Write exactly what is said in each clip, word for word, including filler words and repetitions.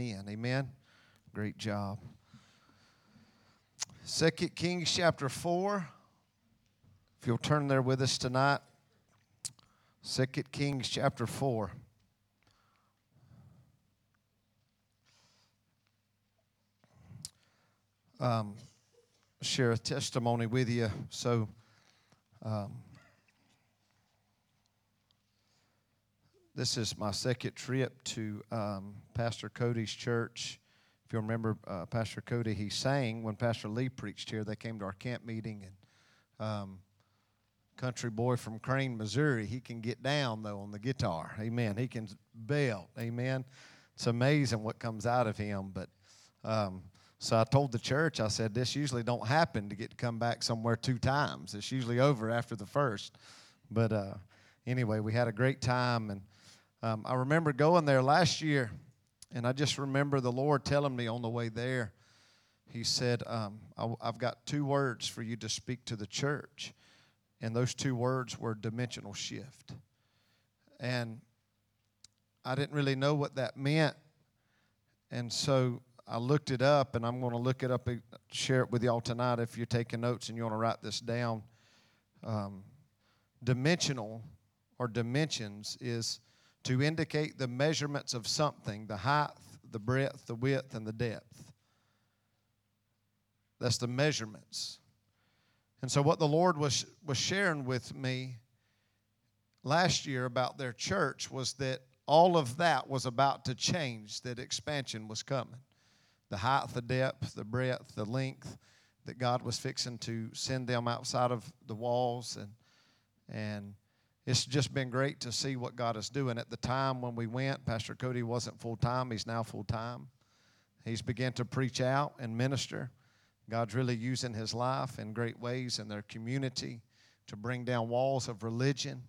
in. Amen. Great job. Second Kings chapter four. If you'll turn there with us tonight. Second Kings chapter four. Um, share a testimony with you. So, um, this is my second trip to um, Pastor Cody's church. If you remember, uh, Pastor Cody, he sang when Pastor Lee preached here. They came to our camp meeting, and um, country boy from Crane, Missouri, he can get down though on the guitar. Amen. He can belt. Amen. It's amazing what comes out of him, but. Um, So I told the church, I said, this usually don't happen to get to come back somewhere two times. It's usually over after the first. But uh, anyway, we had a great time. And um, I remember going there last year, and I just remember the Lord telling me on the way there, he said, um, I, I've got two words for you to speak to the church. And those two words were dimensional shift. And I didn't really know what that meant. And so I looked it up, and I'm going to look it up and share it with y'all tonight if you're taking notes and you want to write this down. Um, dimensional or dimensions is to indicate the measurements of something, the height, the breadth, the width, and the depth. That's the measurements. And so what the Lord was, was sharing with me last year about their church was that all of that was about to change, that expansion was coming. The height, the depth, the breadth, the length that God was fixing to send them outside of the walls. And and it's just been great to see what God is doing. At the time when we went, Pastor Cody wasn't full-time. He's now full-time. He's began to preach out and minister. God's really using his life in great ways in their community to bring down walls of religion.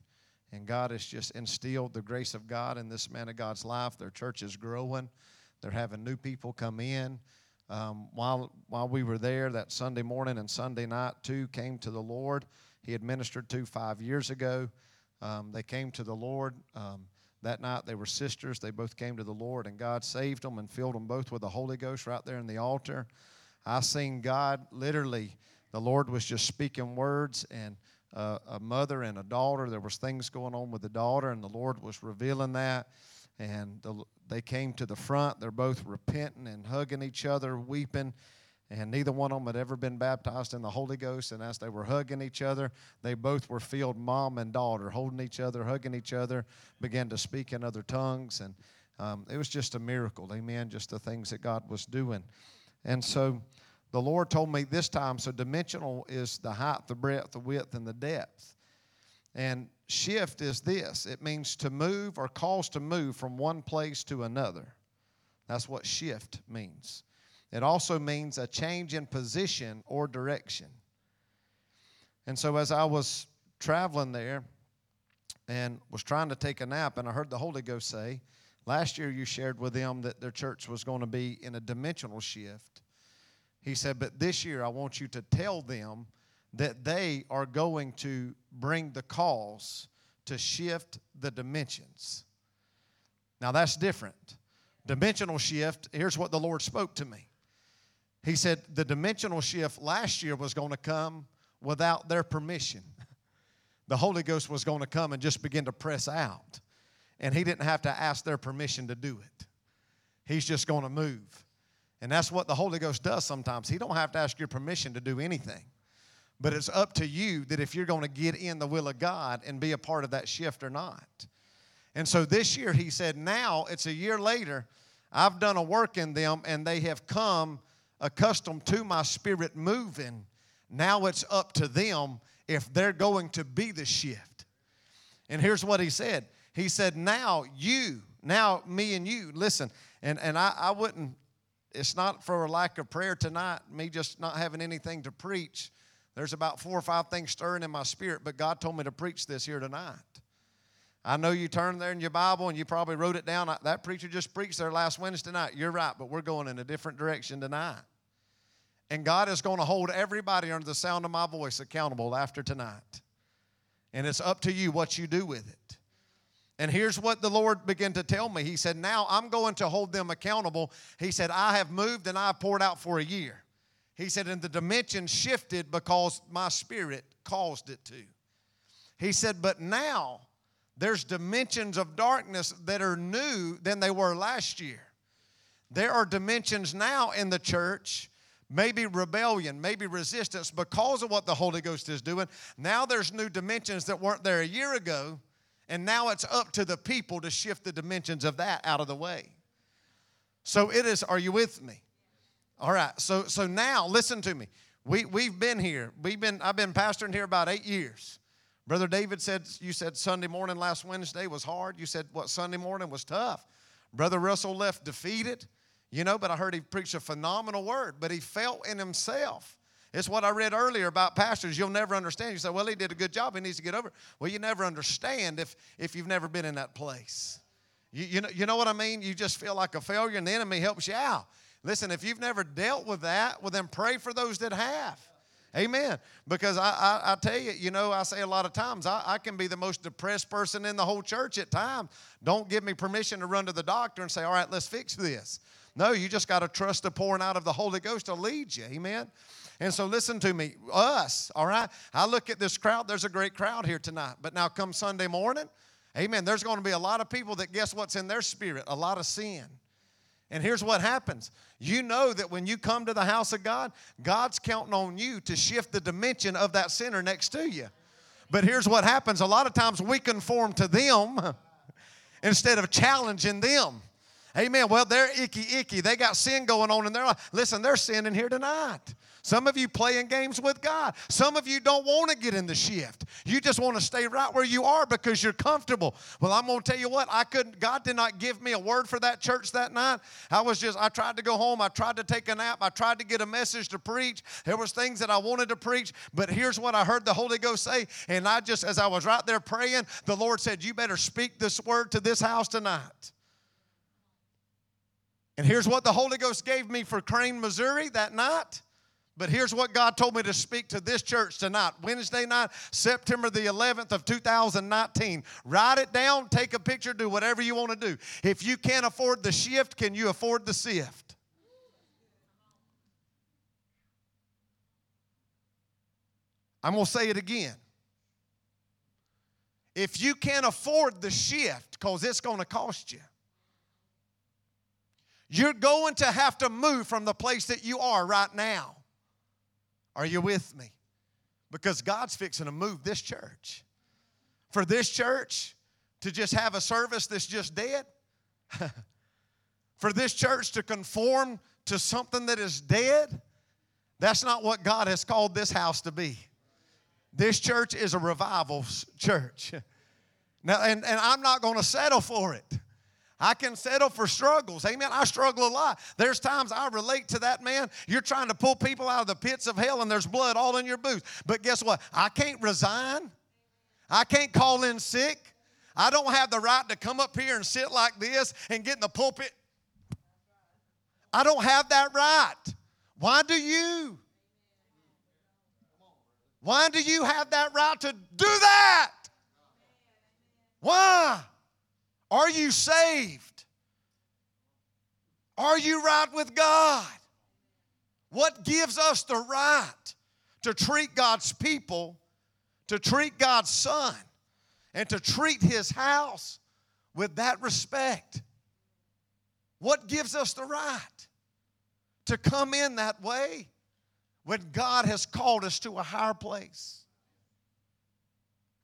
And God has just instilled the grace of God in this man of God's life. Their church is growing. They're having new people come in. Um, while while we were there, that Sunday morning and Sunday night, two came to the Lord. He had ministered to five years ago. Um, they came to the Lord. Um, that night they were sisters. They both came to the Lord, and God saved them and filled them both with the Holy Ghost right there in the altar. I seen God literally. The Lord was just speaking words, and uh, a mother and a daughter. There was things going on with the daughter, and the Lord was revealing that. And the, they came to the front. They're both repenting and hugging each other, weeping. And neither one of them had ever been baptized in the Holy Ghost. And as they were hugging each other, they both were filled, mom and daughter, holding each other, hugging each other, began to speak in other tongues. And um, it was just a miracle, amen, just the things that God was doing. And so the Lord told me this time, so dimensional is the height, the breadth, the width, and the depth. And shift is this. It means to move or cause to move from one place to another. That's what shift means. It also means a change in position or direction. And so as I was traveling there and was trying to take a nap, and I heard the Holy Ghost say, last year you shared with them that their church was going to be in a dimensional shift. He said, but this year I want you to tell them that they are going to bring the cause to shift the dimensions. Now, that's different. Dimensional shift, here's what the Lord spoke to me. He said the dimensional shift last year was going to come without their permission. The Holy Ghost was going to come and just begin to press out, and he didn't have to ask their permission to do it. He's just going to move, and that's what the Holy Ghost does sometimes. He don't have to ask your permission to do anything. But it's up to you that if you're going to get in the will of God and be a part of that shift or not. And so this year, he said, now it's a year later, I've done a work in them, and they have come accustomed to my spirit moving. Now it's up to them if they're going to be the shift. And here's what he said. He said, now you, now me and you, listen, and, and I, I wouldn't, it's not for a lack of prayer tonight, me just not having anything to preach. There's about four or five things stirring in my spirit, but God told me to preach this here tonight. I know you turned there in your Bible and you probably wrote it down. That preacher just preached there last Wednesday night. You're right, but we're going in a different direction tonight. And God is going to hold everybody under the sound of my voice accountable after tonight. And it's up to you what you do with it. And here's what the Lord began to tell me. He said, now I'm going to hold them accountable. He said, I have moved and I poured out for a year. He said, and the dimension shifted because my spirit caused it to. He said, but now there's dimensions of darkness that are new than they were last year. There are dimensions now in the church, maybe rebellion, maybe resistance because of what the Holy Ghost is doing. Now there's new dimensions that weren't there a year ago. And now it's up to the people to shift the dimensions of that out of the way. So it is, are you with me? All right, so so now listen to me. We, we've been here. We've been. I've been pastoring here about eight years. Brother David said, you said Sunday morning last Wednesday was hard. You said what Sunday morning was tough. Brother Russell left defeated, you know, but I heard he preached a phenomenal word, but he felt in himself. It's what I read earlier about pastors. You'll never understand. You say, well, he did a good job. He needs to get over it. Well, you never understand if, if you've never been in that place. You, you, know, you know what I mean? You just feel like a failure, and the enemy helps you out. Listen, if you've never dealt with that, well, then pray for those that have. Amen. Because I, I, I tell you, you know, I say a lot of times, I, I can be the most depressed person in the whole church at times. Don't give me permission to run to the doctor and say, all right, let's fix this. No, you just got to trust the pouring out of the Holy Ghost to lead you. Amen. And so listen to me, us, all right? I look at this crowd. There's a great crowd here tonight. But now come Sunday morning, amen, there's going to be a lot of people that guess what's in their spirit? A lot of sin. And here's what happens. You know that when you come to the house of God, God's counting on you to shift the dimension of that sinner next to you. But here's what happens. A lot of times we conform to them instead of challenging them. Amen. Well, they're icky, icky. They got sin going on in their life. Listen, they're sinning here tonight. Some of you playing games with God. Some of you don't want to get in the shift. You just want to stay right where you are because you're comfortable. Well, I'm going to tell you what, I couldn't, God did not give me a word for that church that night. I was just, I tried to go home. I tried to take a nap. I tried to get a message to preach. There was things that I wanted to preach, but here's what I heard the Holy Ghost say. And I just, as I was right there praying, the Lord said, you better speak this word to this house tonight. And here's what the Holy Ghost gave me for Crane, Missouri that night. But here's what God told me to speak to this church tonight, Wednesday night, September the eleventh of two thousand nineteen. Write it down, take a picture, do whatever you want to do. If you can't afford the shift, can you afford the sift? I'm going to say it again. If you can't afford the shift, because it's going to cost you, you're going to have to move from the place that you are right now. Are you with me? Because God's fixing to move this church. For this church to just have a service that's just dead. For this church to conform to something that is dead. That's not what God has called this house to be. This church is a revival church. Now, and, and I'm not going to settle for it. I can settle for struggles. Amen. I struggle a lot. There's times I relate to that, man. You're trying to pull people out of the pits of hell and there's blood all in your boots. But guess what? I can't resign. I can't call in sick. I don't have the right to come up here and sit like this and get in the pulpit. I don't have that right. Why do you? Why do you have that right to do that? Why? Are you saved? Are you right with God? What gives us the right to treat God's people, to treat God's son, and to treat his house with that respect? What gives us the right to come in that way when God has called us to a higher place?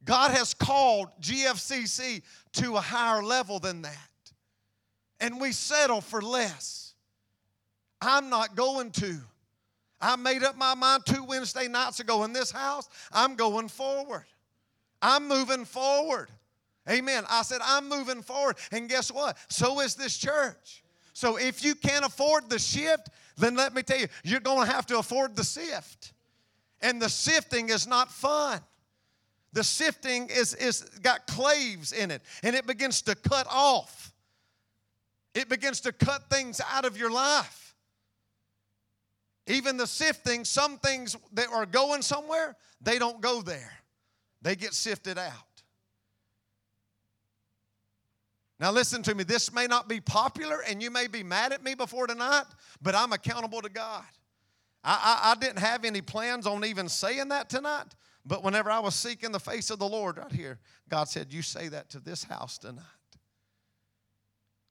God has called G F C C to a higher level than that. And we settle for less. I'm not going to. I made up my mind two Wednesday nights ago in this house. I'm going forward. I'm moving forward. Amen. I said, I'm moving forward. And guess what? So is this church. So if you can't afford the shift, then let me tell you, you're going to have to afford the sift. And the sifting is not fun. The sifting is, is got claves in it, and it begins to cut off. It begins to cut things out of your life. Even the sifting, some things that are going somewhere, they don't go there. They get sifted out. Now listen to me, this may not be popular and you may be mad at me before tonight, but I'm accountable to God. I, I, I didn't have any plans on even saying that tonight, but whenever I was seeking the face of the Lord right here, God said, you say that to this house tonight.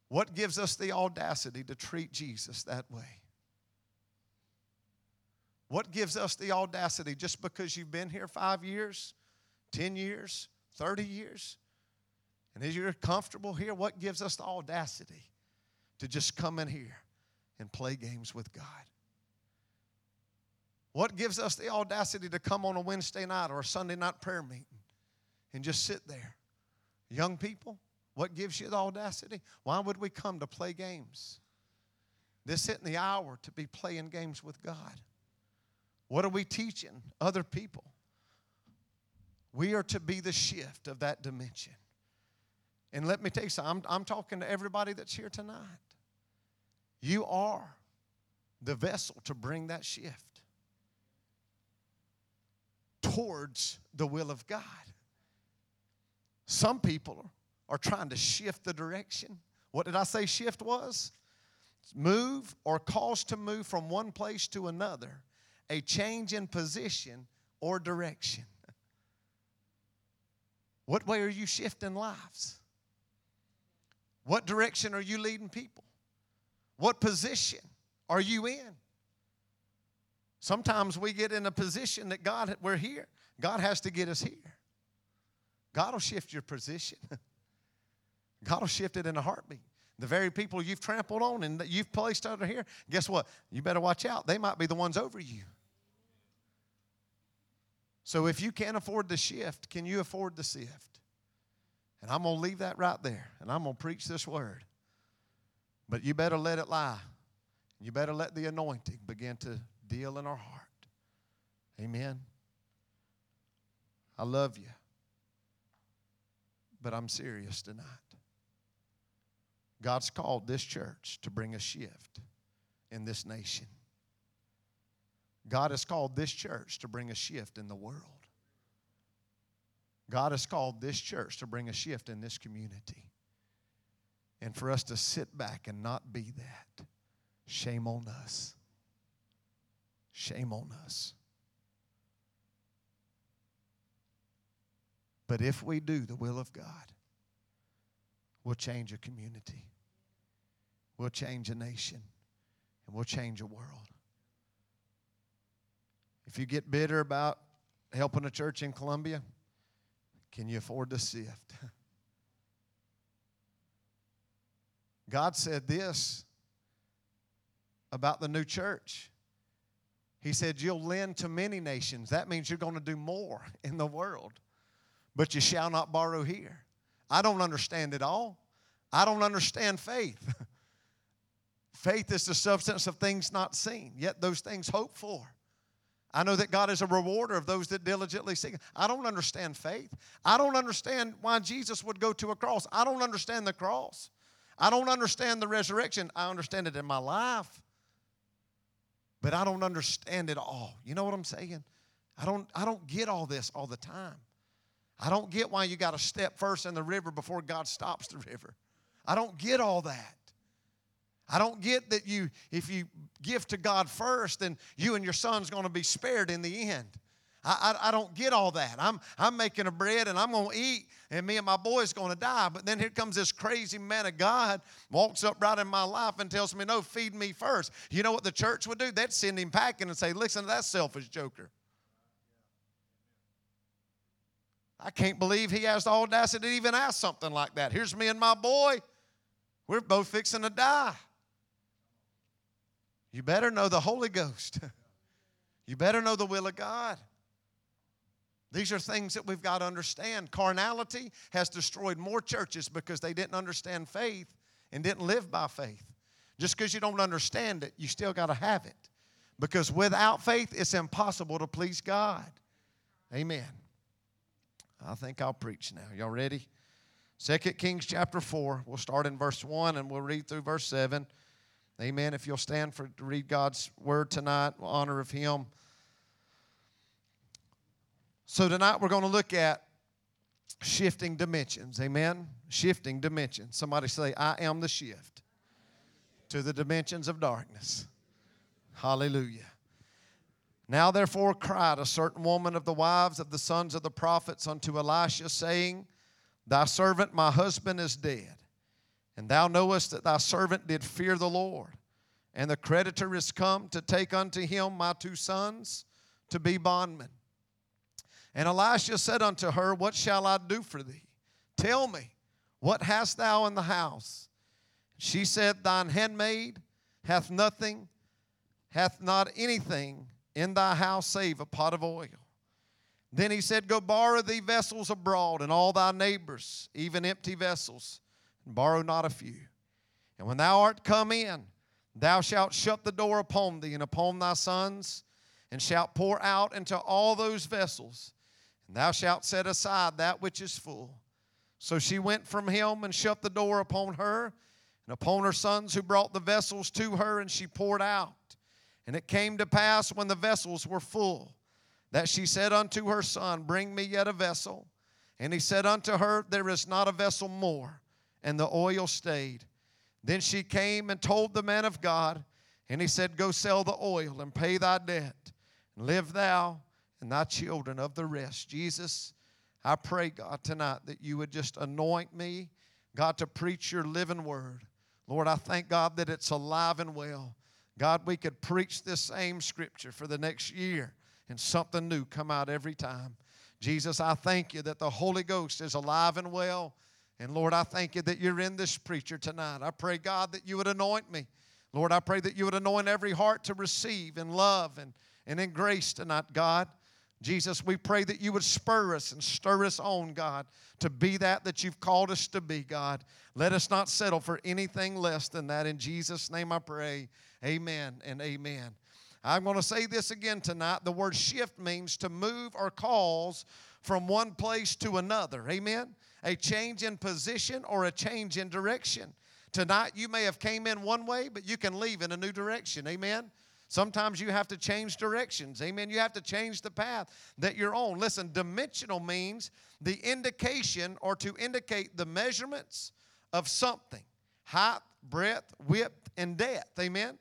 What gives us the audacity to treat Jesus that way? What gives us the audacity just because you've been here five years, ten years, thirty years? And as you're comfortable here, what gives us the audacity to just come in here and play games with God? What gives us the audacity to come on a Wednesday night or a Sunday night prayer meeting and just sit there? Young people, what gives you the audacity? Why would we come to play games? This isn't the hour to be playing games with God. What are we teaching other people? We are to be the shift of that dimension. And let me tell you something, I'm, I'm talking to everybody that's here tonight. You are the vessel to bring that shift towards the will of God. Some people are trying to shift the direction. What did I say shift was? Move or cause to move from one place to another, a change in position or direction. What way are you shifting lives? What direction are you leading people? What position are you in? Sometimes we get in a position that God, we're here. God has to get us here. God will shift your position. God will shift it in a heartbeat. The very people you've trampled on and that you've placed under here, guess what? You better watch out. They might be the ones over you. So if you can't afford the shift, can you afford the sift? And I'm going to leave that right there, and I'm going to preach this word. But you better let it lie. You better let the anointing begin to deal in our heart. Amen. I love you, but I'm serious tonight. God's called this church to bring a shift in this nation. God has called this church to bring a shift in the world. God has called this church to bring a shift in this community. And for us to sit back and not be that, shame on us. Shame on us. But if we do the will of God, we'll change a community. We'll change a nation. And we'll change a world. If you get bitter about helping a church in Columbia, can you afford the sift? God said this about the new church. He said, you'll lend to many nations. That means you're going to do more in the world. But you shall not borrow here. I don't understand it all. I don't understand faith. Faith is the substance of things not seen, yet those things hoped for. I know that God is a rewarder of those that diligently seek. I don't understand faith. I don't understand why Jesus would go to a cross. I don't understand the cross. I don't understand the resurrection. I understand it in my life. But I don't understand it all. You know what I'm saying? I don't, I don't get all this all the time. I don't get why you got to step first in the river before God stops the river. I don't get all that. I don't get that you, if you give to God first, then you and your son's going to be spared in the end. I, I, I don't get all that. I'm, I'm making a bread and I'm going to eat and me and my boy's going to die. But then here comes this crazy man of God, walks up right in my life and tells me, no, feed me first. You know what the church would do? They'd send him packing and say, listen to that selfish joker. I can't believe he has the audacity to even ask something like that. Here's me and my boy. We're both fixing to die. You better know the Holy Ghost. You better know the will of God. These are things that we've got to understand. Carnality has destroyed more churches because they didn't understand faith and didn't live by faith. Just because you don't understand it, you still got to have it. Because without faith, it's impossible to please God. Amen. I think I'll preach now. Y'all ready? Second Kings chapter four. We'll start in verse one and we'll read through verse seven. Amen. If you'll stand for to read God's word tonight, in honor of him. So tonight we're going to look at Shifting dimensions, amen? Shifting dimensions. Somebody say, I am the shift to the dimensions of darkness. Hallelujah. Now therefore cried a certain woman of the wives of the sons of the prophets unto Elisha, saying, Thy servant my husband is dead, and thou knowest that thy servant did fear the Lord, and the creditor is come to take unto him my two sons to be bondmen. And Elisha said unto her, What shall I do for thee? Tell me, what hast thou in the house? She said, Thine handmaid hath nothing, hath not anything in thy house save a pot of oil. Then he said, Go borrow thee vessels abroad, and all thy neighbors, even empty vessels, and borrow not a few. And when thou art come in, thou shalt shut the door upon thee and upon thy sons, and shalt pour out into all those vessels, and thou shalt set aside that which is full. So she went from him and shut the door upon her and upon her sons who brought the vessels to her, and she poured out. And it came to pass when the vessels were full that she said unto her son, Bring me yet a vessel. And he said unto her, There is not a vessel more. And the oil stayed. Then she came and told the man of God, and he said, Go sell the oil and pay thy debt, and live thou and thy children of the rest. Jesus, I pray, God, tonight that you would just anoint me, God, to preach your living word. Lord, I thank God that it's alive and well. God, we could preach this same scripture for the next year and something new come out every time. Jesus, I thank you that the Holy Ghost is alive and well. And Lord, I thank you that you're in this preacher tonight. I pray, God, that you would anoint me. Lord, I pray that you would anoint every heart to receive in love and, and in grace tonight, God. Jesus, we pray that you would spur us and stir us on, God, to be that that you've called us to be, God. Let us not settle for anything less than that. In Jesus' name I pray, amen and amen. I'm going to say this again tonight. The word shift means to move or cause from one place to another, amen? A change in position or a change in direction. Tonight you may have came in one way, but you can leave in a new direction, amen? Sometimes you have to change directions. Amen. You have to change the path that you're on. Listen, dimensional means the indication or to indicate the measurements of something. Height, breadth, width, and depth. Amen.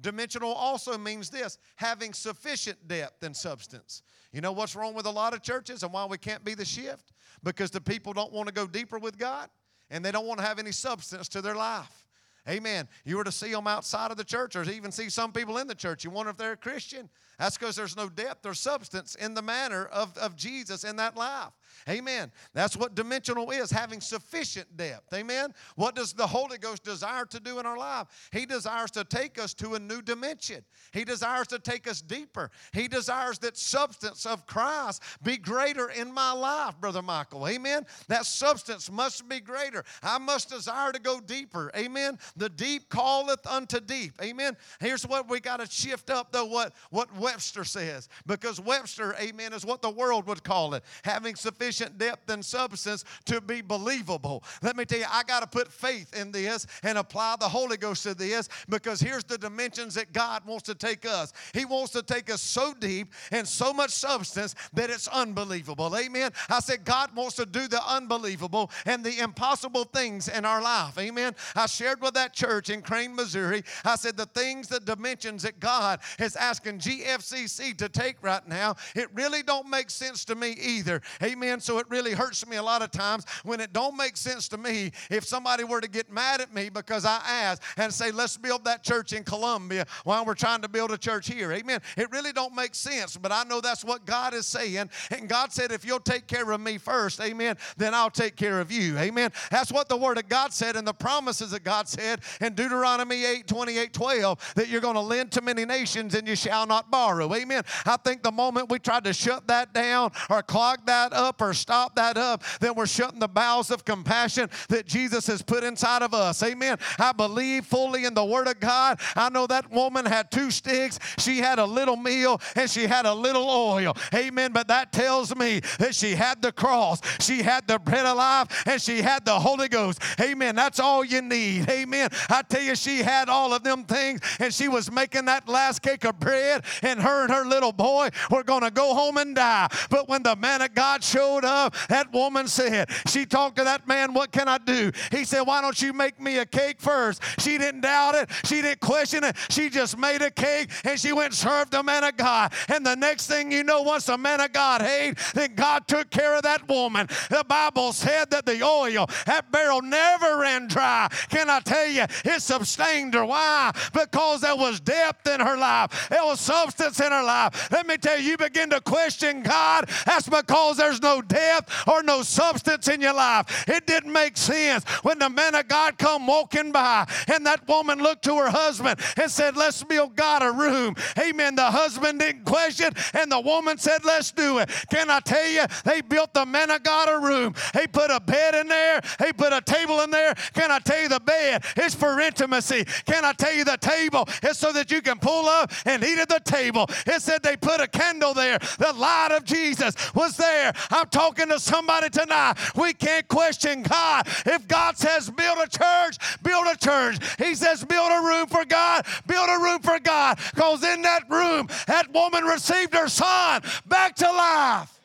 Dimensional also means this, having sufficient depth and substance. You know what's wrong with a lot of churches and why we can't be the shift? Because the people don't want to go deeper with God and they don't want to have any substance to their life. Amen. You were to see them outside of the church or even see some people in the church. You wonder if they're a Christian. That's because there's no depth or substance in the manner of, of Jesus in that life. Amen. That's what dimensional is, having sufficient depth. Amen. What does the Holy Ghost desire to do in our life? He desires to take us to a new dimension. He desires to take us deeper. He desires that substance of Christ be greater in my life, Brother Michael. Amen. That substance must be greater. I must desire to go deeper. Amen. The deep calleth unto deep. Amen. Here's what we got to shift up, though, what, what Webster says. Because Webster, amen, is what the world would call it, having sufficient depth and substance to be believable. Let me tell you, I got to put faith in this and apply the Holy Ghost to this, because here's the dimensions that God wants to take us. He wants to take us so deep and so much substance that it's unbelievable. Amen. I said God wants to do the unbelievable and the impossible things in our life. Amen. I shared with that church in Crane, Missouri. I said the things, the dimensions that God is asking G F C C to take right now, it really don't make sense to me either. Amen. So it really hurts me a lot of times when it don't make sense to me if somebody were to get mad at me because I asked and say, let's build that church in Columbia while we're trying to build a church here. Amen. It really don't make sense, but I know that's what God is saying. And God said, if you'll take care of me first, amen, then I'll take care of you. Amen. That's what the word of God said and the promises of God said in Deuteronomy eight, twenty-eight, twelve, that you're going to lend to many nations and you shall not borrow. Amen. I think the moment we tried to shut that down or clog that up or or stop that up, then we're shutting the bowels of compassion that Jesus has put inside of us. Amen. I believe fully in the Word of God. I know that woman had two sticks. She had a little meal and she had a little oil. Amen. But that tells me that she had the cross. She had the bread of life and she had the Holy Ghost. Amen. That's all you need. Amen. I tell you, she had all of them things and she was making that last cake of bread, and her and her little boy were going to go home and die. But when the man of God showed showed up, that woman said, she talked to that man, what can I do? He said, why don't you make me a cake first? She didn't doubt it. She didn't question it. She just made a cake, and she went and served the man of God. And the next thing you know, once the man of God ate, then God took care of that woman. The Bible said that the oil, that barrel never ran dry. Can I tell you, it sustained her. Why? Because there was depth in her life. There was substance in her life. Let me tell you, you begin to question God, that's because there's no depth or no substance in your life. It didn't make sense. When the man of God come walking by, and that woman looked to her husband and said, let's build God a room. Amen. The husband didn't question, and the woman said, let's do it. Can I tell you, they built the man of God a room. They put a bed in there. They put a table in there. Can I tell you, the bed is for intimacy. Can I tell you, the table is so that you can pull up and eat at the table. It said they put a candle there. The light of Jesus was there. I'm talking to somebody tonight. We can't question God. If God says build a church, build a church. He says build a room for God, build a room for God. Because in that room, that woman received her son back to life.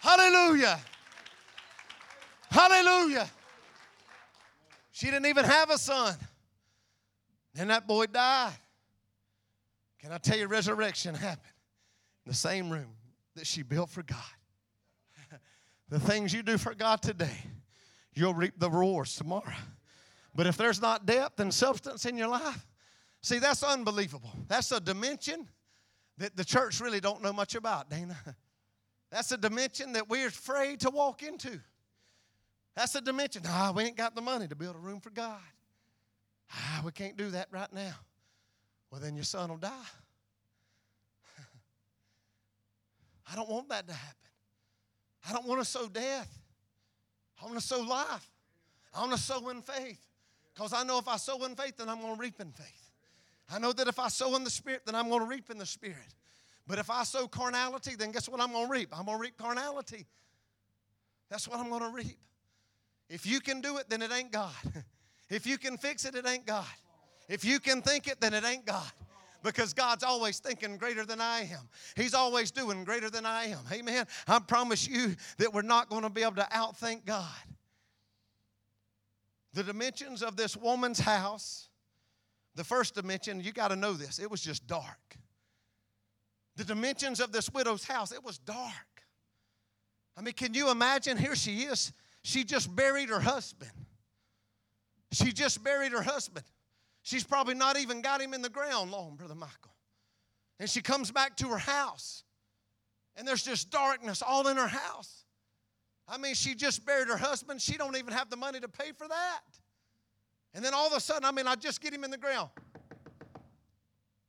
Hallelujah. Hallelujah. She didn't even have a son. Then that boy died. Can I tell you, resurrection happened in the same room that she built for God. The things you do for God today, you'll reap the rewards tomorrow. But if there's not depth and substance in your life, see, that's unbelievable. That's a dimension that the church really don't know much about, Dana. That's a dimension that we're afraid to walk into. That's a dimension. Ah, we ain't got the money to build a room for God. Ah, we can't do that right now. Well, then your son will die. I don't want that to happen. I don't want to sow death. I want to sow life. I want to sow in faith, because I know if I sow in faith, then I'm going to reap in faith. I know that if I sow in the Spirit, then I'm going to reap in the Spirit. But if I sow carnality, then guess what I'm going to reap? I'm going to reap carnality. That's what I'm going to reap. If you can do it, then it ain't God. If you can fix it, it ain't God. If you can think it, then it ain't God. Because God's always thinking greater than I am. He's always doing greater than I am. Amen. I promise you that we're not going to be able to outthink God. The dimensions of this woman's house, the first dimension, you got to know this, it was just dark. The dimensions of this widow's house, it was dark. I mean, can you imagine? Here she is. She just buried her husband. She just buried her husband. She's probably not even got him in the ground long, Brother Michael. And she comes back to her house, and there's just darkness all in her house. I mean, she just buried her husband. She don't even have the money to pay for that. And then all of a sudden, I mean, I just get him in the ground.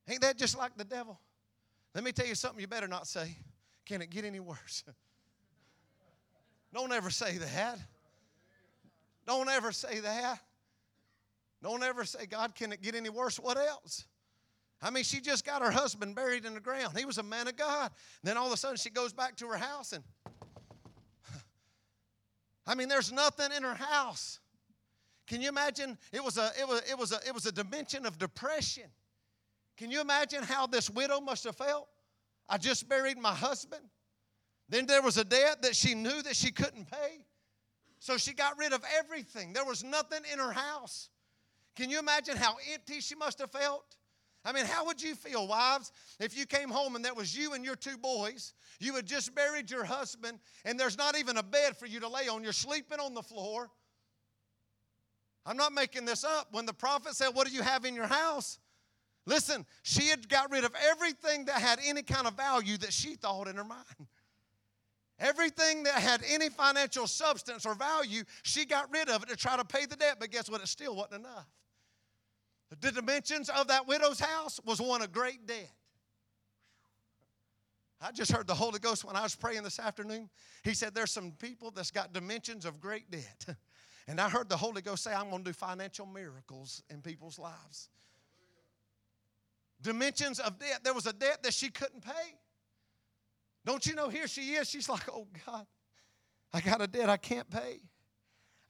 Ain't that just like the devil? Let me tell you something you better not say. Can it get any worse? Don't ever say that. Don't ever say that. Don't ever say, God, can it get any worse? What else? I mean, she just got her husband buried in the ground. He was a man of God. And then all of a sudden she goes back to her house, and I mean, there's nothing in her house. Can you imagine? It was a it was it was a it was a dimension of depression. Can you imagine how this widow must have felt? I just buried my husband. Then there was a debt that she knew that she couldn't pay. So she got rid of everything. There was nothing in her house. Can you imagine how empty she must have felt? I mean, how would you feel, wives, if you came home and there was you and your two boys, you had just buried your husband, and there's not even a bed for you to lay on. You're sleeping on the floor. I'm not making this up. When the prophet said, what do you have in your house? Listen, she had got rid of everything that had any kind of value that she thought in her mind. Everything that had any financial substance or value, she got rid of it to try to pay the debt. But guess what? It still wasn't enough. The dimensions of that widow's house was one of great debt. I just heard the Holy Ghost when I was praying this afternoon. He said there's some people that's got dimensions of great debt. And I heard the Holy Ghost say, I'm going to do financial miracles in people's lives. Dimensions of debt. There was a debt that she couldn't pay. Don't you know, here she is. She's like, oh, God, I got a debt I can't pay.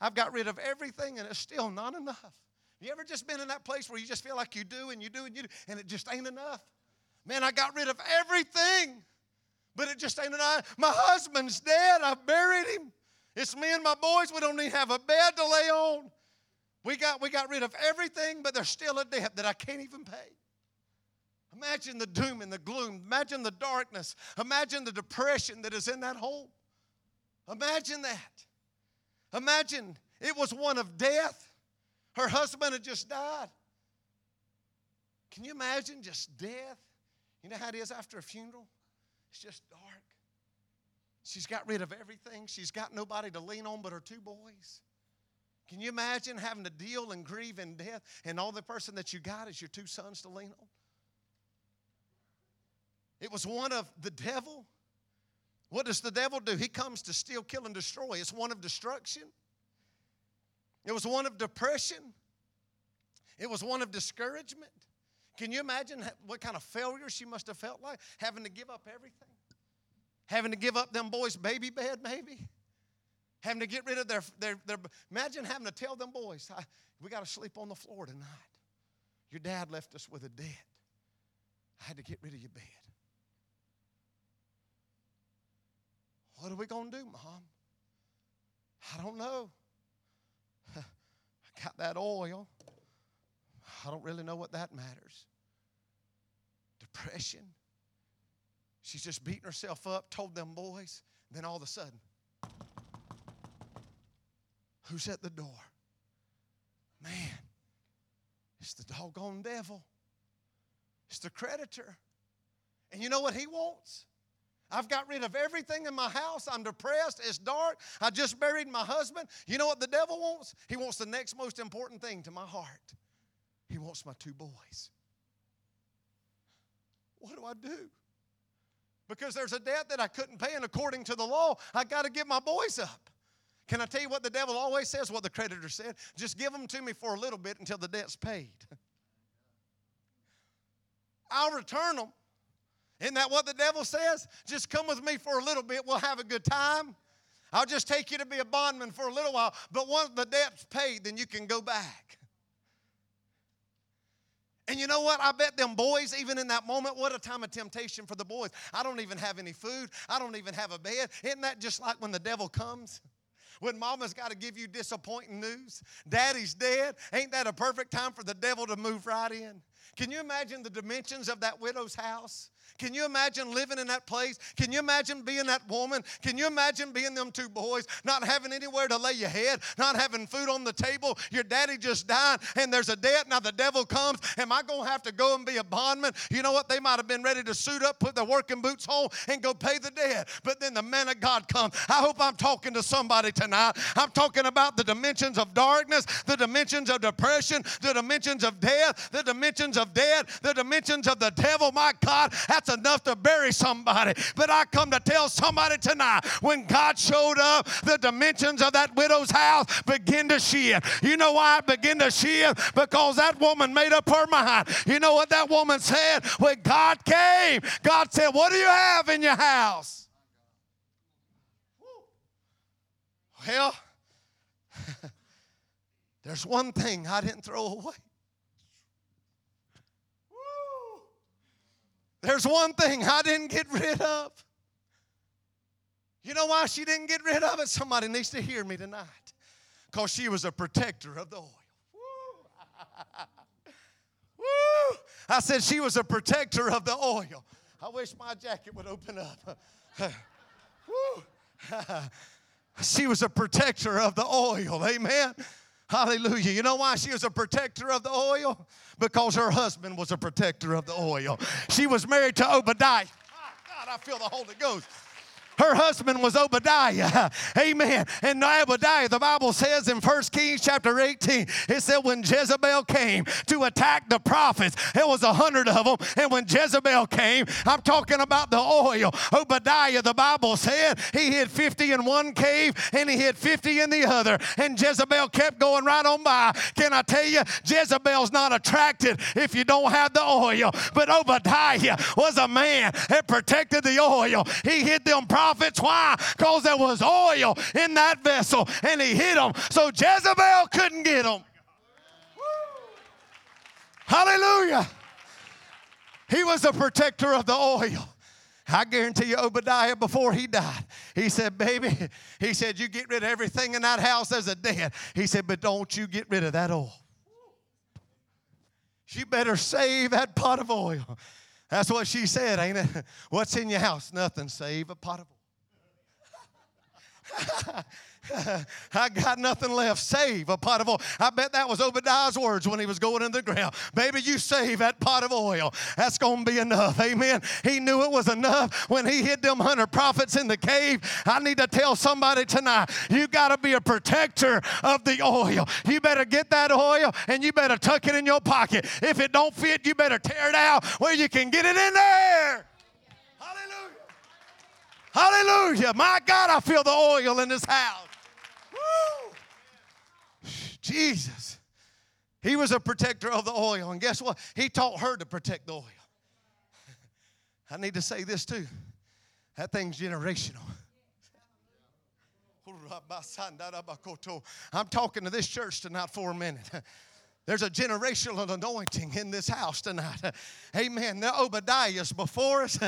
I've got rid of everything, and it's still not enough. You ever just been in that place where you just feel like you do and you do and you do, and it just ain't enough? Man, I got rid of everything, But it just ain't an I. My husband's dead. I buried him. It's me and my boys. We don't even have a bed to lay on. We got, we got rid of everything, but there's still a debt that I can't even pay. Imagine the doom and the gloom. Imagine the darkness. Imagine the depression that is in that home. Imagine that. Imagine it was one of death. Her husband had just died. Can you imagine just death? You know how it is after a funeral? It's just dark. She's got rid of everything. She's got nobody to lean on but her two boys. Can you imagine having to deal and grieve in death, and all the person that you got is your two sons to lean on? It was one of the devil. What does the devil do? He comes to steal, kill, and destroy. It's one of destruction. It was one of depression. It was one of discouragement. Can you imagine what kind of failure she must have felt like? Having to give up everything. Having to give up them boys' baby bed, maybe. Having to get rid of their, their, their imagine having to tell them boys, we got to sleep on the floor tonight. Your dad left us with a debt. I had to get rid of your bed. What are we going to do, Mom? I don't know. I got that oil. I don't really know what that matters. Depression. She's just beating herself up, told them boys. Then all of a sudden, who's at the door? Man, it's the doggone devil. It's the creditor. And you know what he wants? I've got rid of everything in my house. I'm depressed. It's dark. I just buried my husband. You know what the devil wants? He wants the next most important thing to my heart. He wants my two boys. What do I do? Because there's a debt that I couldn't pay, and according to the law, I got to give my boys up. Can I tell you what the devil always says, what the creditor said? Just give them to me for a little bit until the debt's paid. I'll return them. Isn't that what the devil says? Just come with me for a little bit. We'll have a good time. I'll just take you to be a bondman for a little while. But once the debt's paid, then you can go back. And you know what? I bet them boys, even in that moment, what a time of temptation for the boys. I don't even have any food. I don't even have a bed. Isn't that just like when the devil comes? When mama's got to give you disappointing news, daddy's dead, ain't that a perfect time for the devil to move right in? Can you imagine the dimensions of that widow's house? Can you imagine living in that place? Can you imagine being that woman? Can you imagine being them two boys, not having anywhere to lay your head, not having food on the table, your daddy just died, and there's a debt, now the devil comes, am I going to have to go and be a bondman? You know what, they might have been ready to suit up, put their working boots on, and go pay the debt, but then the man of God comes. I hope I'm talking to somebody tonight. I'm talking about the dimensions of darkness, the dimensions of depression, the dimensions of death, the dimensions of debt, the dimensions of the devil. My God, that's enough to bury somebody. But I come to tell somebody tonight, when God showed up, the dimensions of that widow's house begin to shift. You know why it began to shift? Because that woman made up her mind. You know what that woman said? When God came, God said, what do you have in your house? Well, there's one thing I didn't throw away. There's one thing I didn't get rid of. You know why she didn't get rid of it? Somebody needs to hear me tonight. Because she was a protector of the oil. Woo. Woo. I said she was a protector of the oil. I wish my jacket would open up. Woo. She was a protector of the oil. Amen. Hallelujah. You know why she was a protector of the oil? Because her husband was a protector of the oil. She was married to Obadiah. My God, I feel the Holy Ghost. Her husband was Obadiah. Amen. And Obadiah, the Bible says in First Kings chapter eighteen, it said when Jezebel came to attack the prophets, there was a hundred of them. And when Jezebel came, I'm talking about the oil. Obadiah, the Bible said, he hid fifty in one cave and he hid fifty in the other. And Jezebel kept going right on by. Can I tell you, Jezebel's not attracted if you don't have the oil. But Obadiah was a man that protected the oil. He hid them prophets. Prophets. Why? Because there was oil in that vessel, and he hid them, so Jezebel couldn't get them. Hallelujah. He was the protector of the oil. I guarantee you Obadiah, before he died, he said, baby, he said, you get rid of everything in that house as a dead. He said, but don't you get rid of that oil. You better save that pot of oil. That's what she said, ain't it? What's in your house? Nothing. Save a pot of oil. I got nothing left. Save a pot of oil. I bet that was Obadiah's words when he was going in the ground. Baby, you save that pot of oil. That's going to be enough. Amen. He knew it was enough when he hid them hundred prophets in the cave. I need to tell somebody tonight, you got to be a protector of the oil. You better get that oil and you better tuck it in your pocket. If it don't fit, you better tear it out where you can get it in there. Hallelujah. Hallelujah. My God, I feel the oil in this house. Jesus, he was a protector of the oil. And guess what? He taught her to protect the oil. I need to say this too. That thing's generational. I'm talking to this church tonight for a minute. There's a generational anointing in this house tonight. Amen. Now, Obadiah's before us.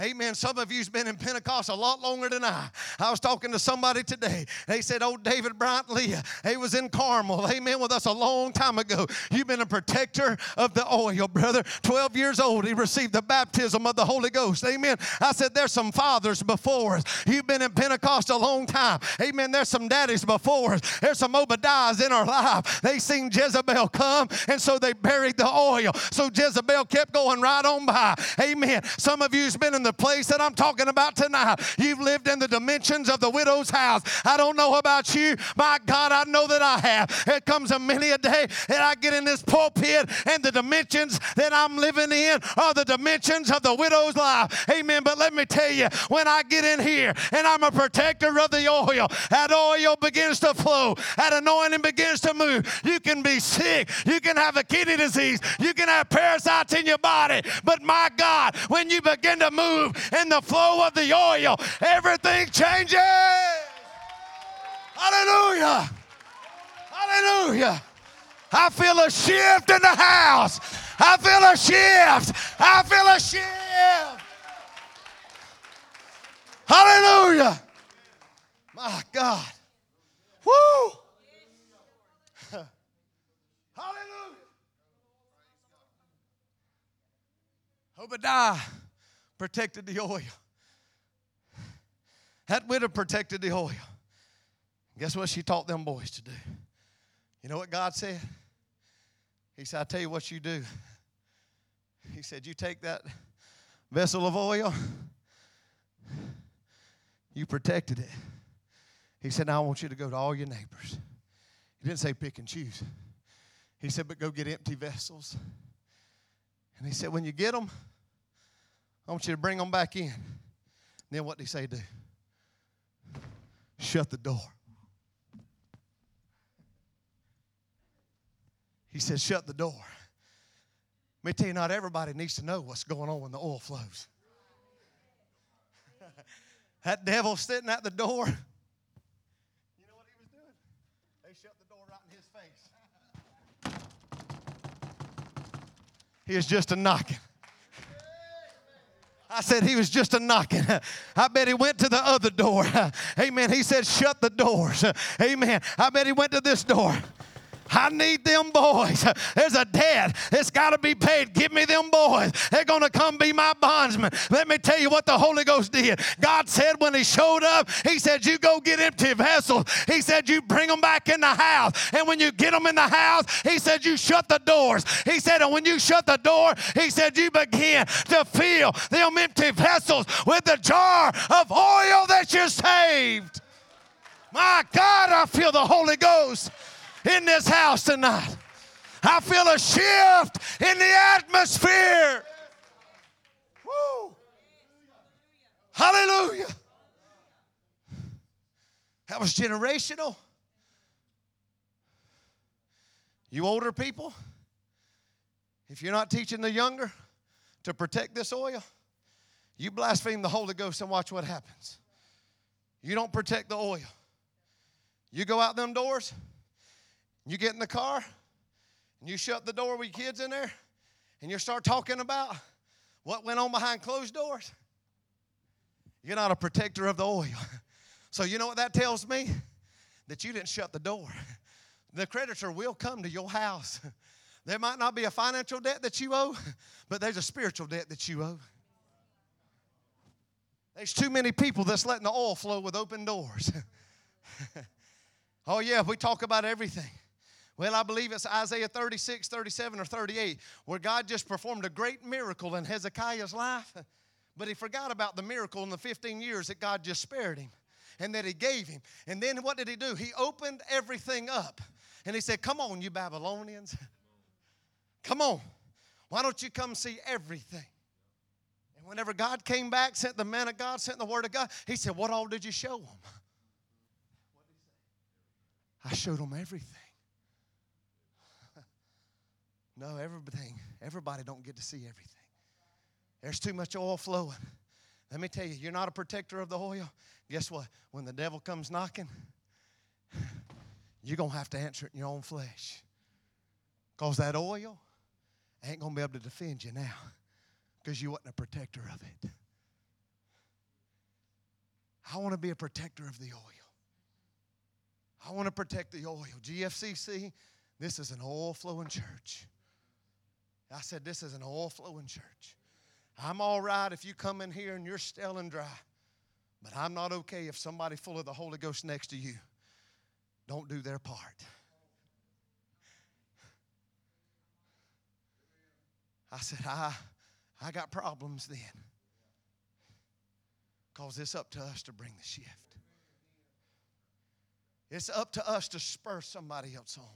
Amen. Some of you's been in Pentecost a lot longer than I. I was talking to somebody today. They said, oh, David Bryant Leah, he was in Carmel. Amen. With us a long time ago. You've been a protector of the oil, brother. twelve years old, he received the baptism of the Holy Ghost. Amen. I said, there's some fathers before us. You've been in Pentecost a long time. Amen. There's some daddies before us. There's some Obadiahs in our life. They seen Jezebel come, and so they buried the oil. So Jezebel kept going right on by. Amen. Some of you's been in the place that I'm talking about tonight. You've lived in the dimensions of the widow's house. I don't know about you. My God, I know that I have. It comes a many a day that I get in this pulpit, and the dimensions that I'm living in are the dimensions of the widow's life. Amen. But let me tell you, when I get in here and I'm a protector of the oil, that oil begins to flow. That anointing begins to move. You can be sick. You can have a kidney disease. You can have parasites in your body. But my God, when you begin to move in the flow of the oil, everything changes. Hallelujah. Hallelujah. I feel a shift in the house. I feel a shift. I feel a shift. Hallelujah. My God. Woo. Hallelujah. Obadiah protected the oil. That widow protected the oil. Guess what she taught them boys to do? You know what God said? He said, I tell you what you do. He said, you take that vessel of oil, you protected it. He said, now I want you to go to all your neighbors. He didn't say pick and choose. He said, but go get empty vessels. And he said, when you get them, I want you to bring them back in. And then what did he say do? Shut the door. He said, shut the door. Let me tell you, not everybody needs to know what's going on when the oil flows. That devil sitting at the door, you know what he was doing? They shut the door right in his face. He was just a knocking. I said he was just a knocking. I bet he went to the other door. Amen. He said, shut the doors. Amen. I bet he went to this door. I need them boys. There's a debt that's got to be paid. Give me them boys. They're going to come be my bondsmen. Let me tell you what the Holy Ghost did. God said when he showed up, he said, you go get empty vessels. He said, you bring them back in the house. And when you get them in the house, he said, you shut the doors. He said, and when you shut the door, he said, you begin to fill them empty vessels with the jar of oil that you saved. My God, I feel the Holy Ghost in this house tonight. I feel a shift in the atmosphere. Woo. Hallelujah. That was generational. You older people, if you're not teaching the younger to protect this oil, you blaspheme the Holy Ghost and watch what happens. You don't protect the oil. You go out them doors, you get in the car, and you shut the door with your kids in there, and you start talking about what went on behind closed doors. You're not a protector of the oil. So you know what that tells me? That you didn't shut the door. The creditor will come to your house. There might not be a financial debt that you owe, but there's a spiritual debt that you owe. There's too many people that's letting the oil flow with open doors. Oh, yeah, we talk about everything. Well, I believe it's Isaiah thirty-six, thirty-seven, or thirty-eight, where God just performed a great miracle in Hezekiah's life, but he forgot about the miracle in the fifteen years that God just spared him and that he gave him. And then what did he do? He opened everything up, and he said, come on, you Babylonians. Come on. Why don't you come see everything? And whenever God came back, sent the man of God, sent the word of God, he said, what all did you show them? I showed them everything. No, everything. Everybody don't get to see everything. There's too much oil flowing. Let me tell you, you're not a protector of the oil. Guess what? When the devil comes knocking, you're going to have to answer it in your own flesh. Because that oil ain't going to be able to defend you now because you wasn't a protector of it. I want to be a protector of the oil. I want to protect the oil. G F C C, this is an oil-flowing church. I said, this is an oil-flowing church. I'm all right if you come in here and you're stale and dry, but I'm not okay if somebody full of the Holy Ghost next to you don't do their part. I said, I, I got problems then, because it's up to us to bring the shift. It's up to us to spur somebody else on.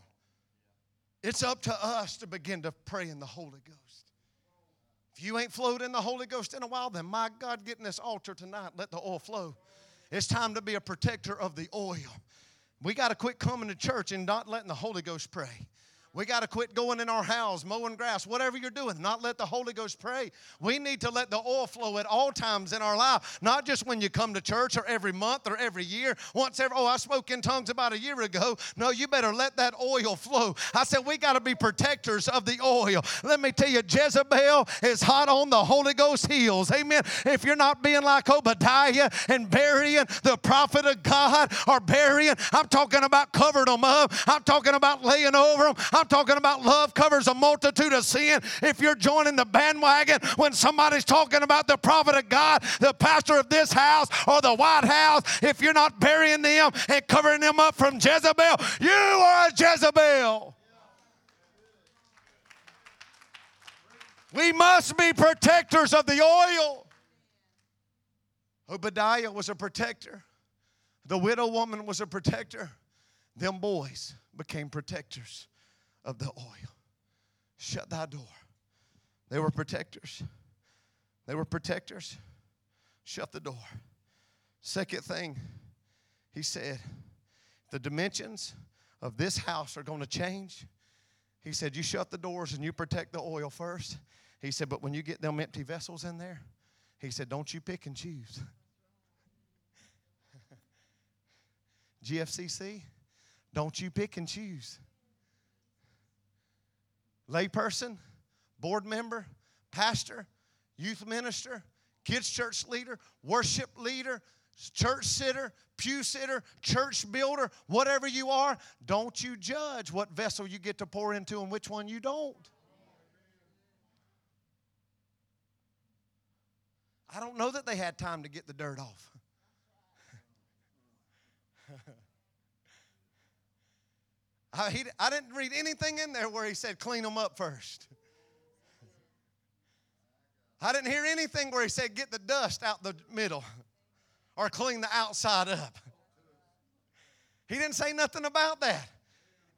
It's up to us to begin to pray in the Holy Ghost. If you ain't flowed in the Holy Ghost in a while, then my God, get in this altar tonight. Let the oil flow. It's time to be a protector of the oil. We got to quit coming to church and not letting the Holy Ghost pray. We got to quit going in our house, mowing grass, whatever you're doing, not let the Holy Ghost pray. We need to let the oil flow at all times in our life, not just when you come to church or every month or every year. Once every, oh, I spoke in tongues about a year ago. No, you better let that oil flow. I said we got to be protectors of the oil. Let me tell you, Jezebel is hot on the Holy Ghost heels. Amen. If you're not being like Obadiah and burying the prophet of God or burying, I'm talking about covering them up. I'm talking about laying over them. I'm I'm talking about love covers a multitude of sin. If you're joining the bandwagon when somebody's talking about the prophet of God, the pastor of this house or the White House, if you're not burying them and covering them up from Jezebel, you are a Jezebel. We must be protectors of the oil. Obadiah was a protector. The widow woman was a protector. Them boys became protectors of the oil. Shut thy door. They were protectors. They were protectors. Shut the door. Second thing, he said, the dimensions of this house are going to change. He said, you shut the doors and you protect the oil first. He said, but when you get them empty vessels in there, he said, don't you pick and choose. G F C C, don't you pick and choose. Layperson, board member, pastor, youth minister, kids church leader, worship leader, church sitter, pew sitter, church builder, whatever you are, don't you judge what vessel you get to pour into and which one you don't. I don't know that they had time to get the dirt off. I, he, I didn't read anything in there where he said, clean them up first. I didn't hear anything where he said, get the dust out the middle or clean the outside up. He didn't say nothing about that.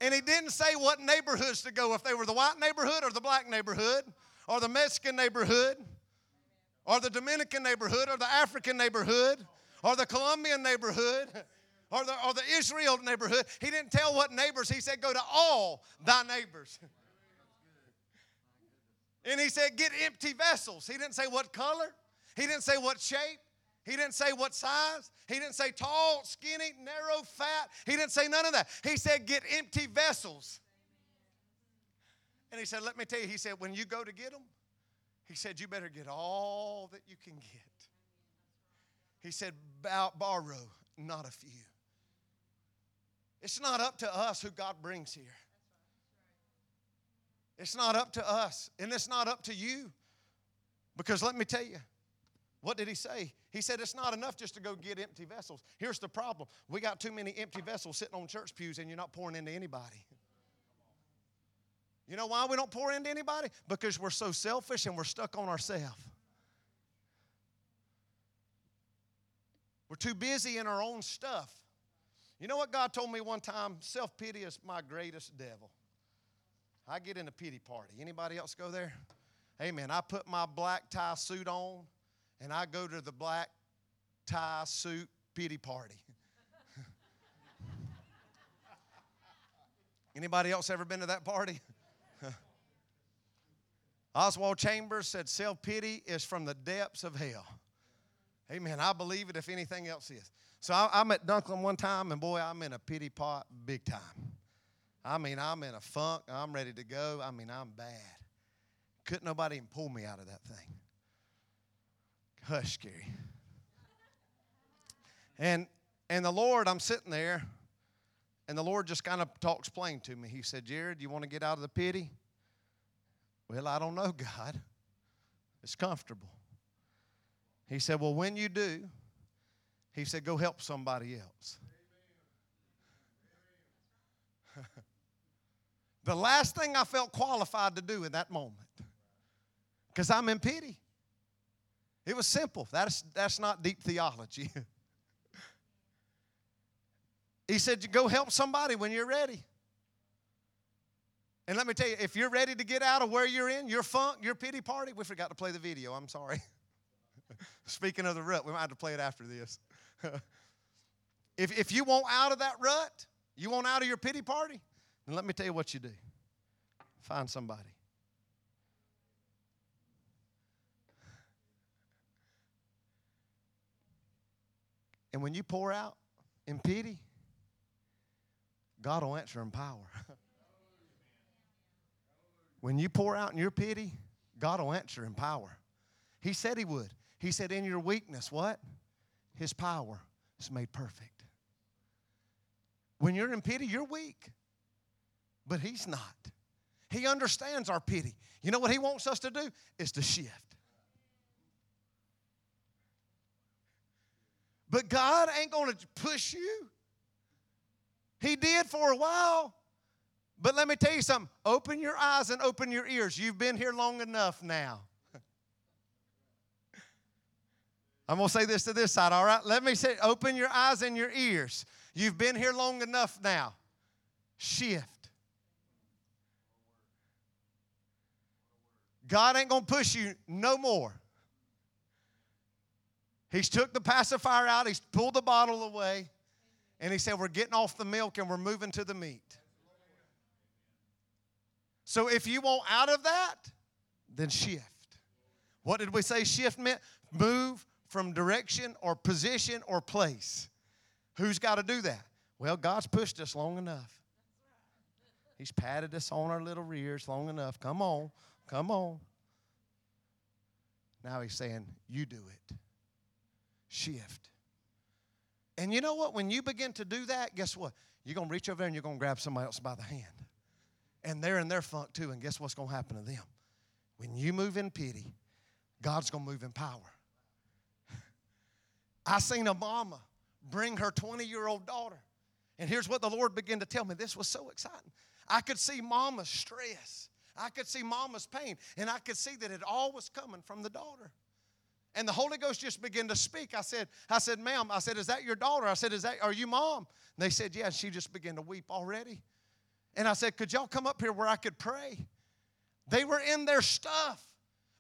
And he didn't say what neighborhoods to go, if they were the white neighborhood or the black neighborhood or the Mexican neighborhood or the Dominican neighborhood or the African neighborhood or the Colombian neighborhood. Or the, or the Israel neighborhood. He didn't tell what neighbors. He said, go to all thy neighbors. And he said, get empty vessels. He didn't say what color. He didn't say what shape. He didn't say what size. He didn't say tall, skinny, narrow, fat. He didn't say none of that. He said, get empty vessels. And he said, let me tell you, he said, when you go to get them, he said, you better get all that you can get. He said, borrow not a few. It's not up to us who God brings here. It's not up to us, and it's not up to you. Because let me tell you, what did he say? He said it's not enough just to go get empty vessels. Here's the problem. We got too many empty vessels sitting on church pews, and you're not pouring into anybody. You know why we don't pour into anybody? Because we're so selfish and we're stuck on ourselves. We're too busy in our own stuff. You know what God told me one time? Self-pity is my greatest devil. I get in a pity party. Anybody else go there? Amen. I put my black tie suit on, and I go to the black tie suit pity party. Anybody else ever been to that party? Oswald Chambers said self-pity is from the depths of hell. Amen. I believe it if anything else is. So I, I'm at Dunklin one time, and boy, I'm in a pity pot big time. I mean, I'm in a funk. I'm ready to go. I mean, I'm bad. Couldn't nobody even pull me out of that thing. Hush, Carrie. And and the Lord, I'm sitting there, and the Lord just kind of talks plain to me. He said, Jared, you want to get out of the pity? Well, I don't know, God. It's comfortable. He said, well, when you do, he said, go help somebody else. The last thing I felt qualified to do in that moment, because I'm in pity. It was simple. That's, that's not deep theology. He said, you go help somebody when you're ready. And let me tell you, if you're ready to get out of where you're in, your funk, your pity party, we forgot to play the video. I'm sorry. Speaking of the rut, we might have to play it after this. if, if you want out of that rut, you want out of your pity party, then let me tell you what you do. Find somebody. And when you pour out in pity, God will answer in power. When you pour out in your pity, God will answer in power. He said he would. He said in your weakness, what? His power is made perfect. When you're in pity, you're weak. But he's not. He understands our pity. You know what he wants us to do? Is to shift. But God ain't going to push you. He did for a while. But let me tell you something. Open your eyes and open your ears. You've been here long enough now. I'm going to say this to this side, all right? Let me say, open your eyes and your ears. You've been here long enough now. Shift. God ain't going to push you no more. He's took the pacifier out. He's pulled the bottle away. And he said, we're getting off the milk and we're moving to the meat. So if you want out of that, then shift. What did we say shift meant? Move from direction or position or place. Who's got to do that? Well, God's pushed us long enough. He's patted us on our little rears long enough. Come on. Come on. Now he's saying, you do it. Shift. And you know what? When you begin to do that, guess what? You're going to reach over there and you're going to grab somebody else by the hand. And they're in their funk too. And guess what's going to happen to them? When you move in pity, God's going to move in power. I seen a mama bring her twenty-year-old daughter. And here's what the Lord began to tell me. This was so exciting. I could see mama's stress. I could see mama's pain, and I could see that it all was coming from the daughter. And the Holy Ghost just began to speak. I said, I said, ma'am, I said, is that your daughter? I said, is that, are you mom? And they said, yeah, and she just began to weep already. And I said, could y'all come up here where I could pray? They were in their stuff,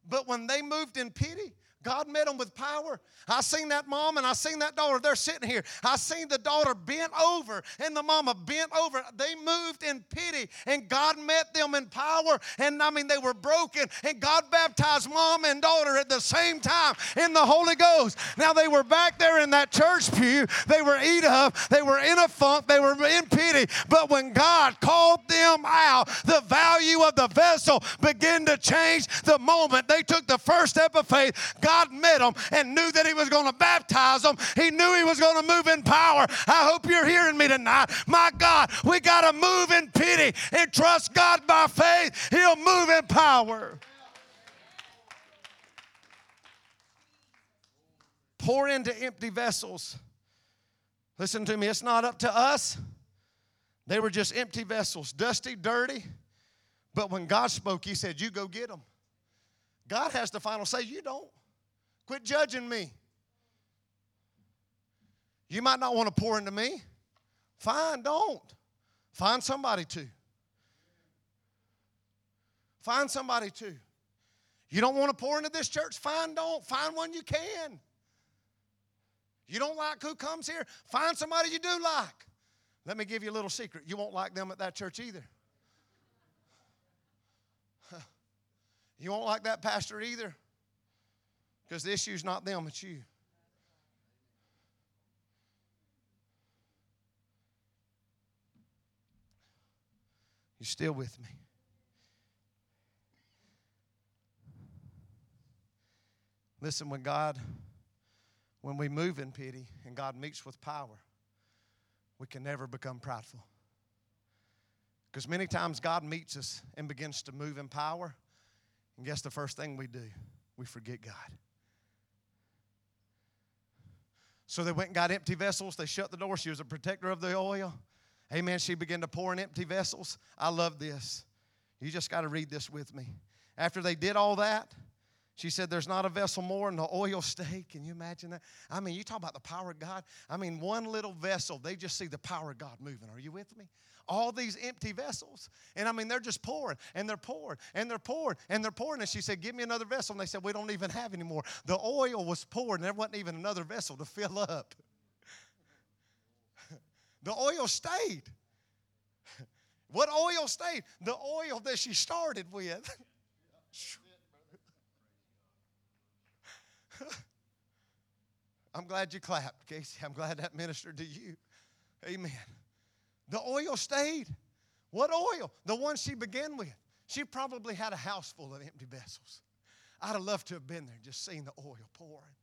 but when they moved in pity, God met them with power. I seen that mom and I seen that daughter. They're sitting here. I seen the daughter bent over and the mama bent over. They moved in pity and God met them in power. And I mean, they were broken and God baptized mom and daughter at the same time in the Holy Ghost. Now they were back there in that church pew. They were eat up. They were in a funk. They were in pity. But when God called them out, the value of the vessel began to change the moment they took the the first step of faith, God met them and knew that he was going to baptize them. He knew he was going to move in power. I hope you're hearing me tonight. My God, we got to move in pity and trust God by faith. He'll move in power. Pour into empty vessels. Listen to me, it's not up to us. They were just empty vessels, dusty, dirty. But when God spoke, he said, you go get them. God has the final say. You don't. Quit judging me. You might not want to pour into me. Fine, don't. Find somebody to. Find somebody to. You don't want to pour into this church? Fine, don't. Find one you can. You don't like who comes here? Find somebody you do like. Let me give you a little secret. You won't like them at that church either. You won't like that pastor either, because the issue's not them, it's you. You're still with me. Listen, when God, when we move in pity and God meets with power, we can never become prideful. Because many times God meets us and begins to move in power, and guess the first thing we do? We forget God. So they went and got empty vessels. They shut the door. She was a protector of the oil. Amen. She began to pour in empty vessels. I love this. You just got to read this with me. After they did all that, she said, there's not a vessel more, and the oil stayed. Can you imagine that? I mean, you talk about the power of God. I mean, one little vessel, they just see the power of God moving. Are you with me? All these empty vessels. And I mean, they're just pouring, and they're pouring, and they're pouring, and they're pouring. And she said, give me another vessel. And they said, we don't even have any more. The oil was poured, and there wasn't even another vessel to fill up. The oil stayed. What oil stayed? The oil that she started with. I'm glad you clapped, Casey. I'm glad that ministered to you. Amen. The oil stayed. What oil? The one she began with. She probably had a house full of empty vessels. I'd have loved to have been there just seeing the oil pouring,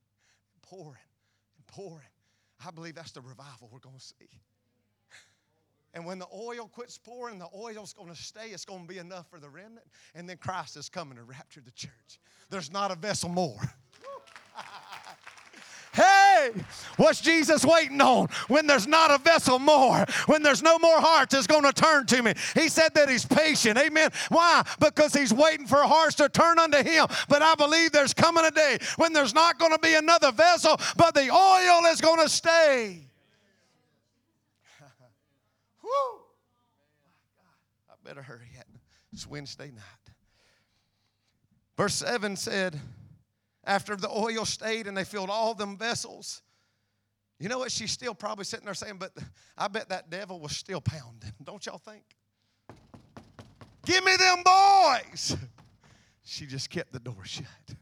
pouring, and pouring. I believe that's the revival we're going to see. And when the oil quits pouring, the oil's going to stay. It's going to be enough for the remnant. And then Christ is coming to rapture the church. There's not a vessel more. Hey, what's Jesus waiting on? When there's not a vessel more, when there's no more hearts, it's going to turn to me. He said that he's patient. Amen. Why? Because he's waiting for hearts to turn unto him. But I believe there's coming a day when there's not going to be another vessel, but the oil is going to stay. Woo! I better hurry up. It's Wednesday night. Verse seven said, after the oil stayed and they filled all them vessels, you know what? She's still probably sitting there saying, but I bet that devil was still pounding. Don't y'all think? Give me them boys. She just kept the door shut. The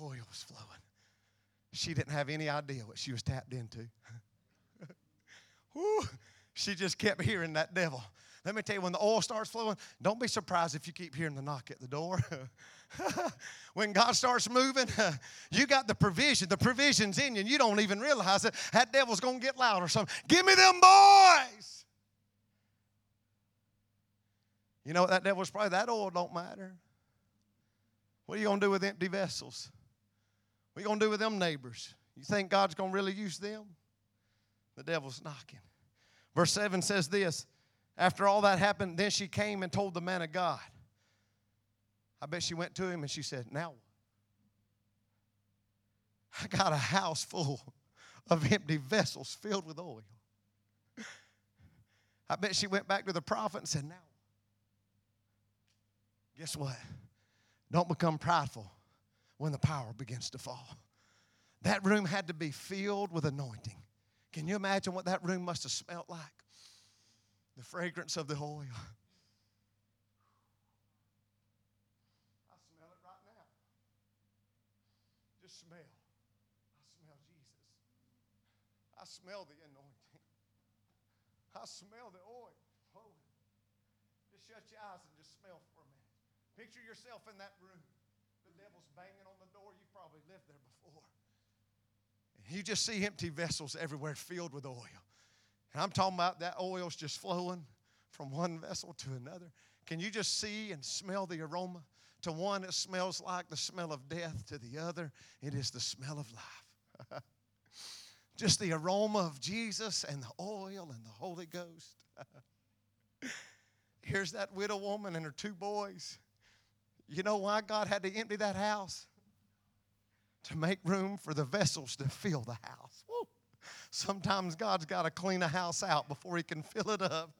oil was flowing. She didn't have any idea what she was tapped into. Woo. She just kept hearing that devil. Let me tell you, when the oil starts flowing, don't be surprised if you keep hearing the knock at the door. When God starts moving, you got the provision. The provision's in you, and you don't even realize it. That devil's going to get loud or something. Give me them boys. You know what that devil's probably, that oil don't matter. What are you going to do with empty vessels? What are you going to do with them neighbors? You think God's going to really use them? The devil's knocking. Verse seven says this. After all that happened, then she came and told the man of God. I bet she went to him and she said, now, I got a house full of empty vessels filled with oil. I bet she went back to the prophet and said, now, guess what? Don't become prideful when the power begins to fall. That room had to be filled with anointing. Can you imagine what that room must have smelled like? The fragrance of the oil. I smell it right now. Just smell. I smell Jesus. I smell the anointing. I smell the oil. Holy. Just shut your eyes and just smell for a minute. Picture yourself in that room. The devil's banging on the door. You've probably lived there before. You just see empty vessels everywhere filled with oil. And I'm talking about that oil's just flowing from one vessel to another. Can you just see and smell the aroma? To one, it smells like the smell of death. To the other, it is the smell of life. Just the aroma of Jesus and the oil and the Holy Ghost. Here's that widow woman and her two boys. You know why God had to empty that house? To make room for the vessels to fill the house. Woo. Sometimes God's got to clean a house out before he can fill it up.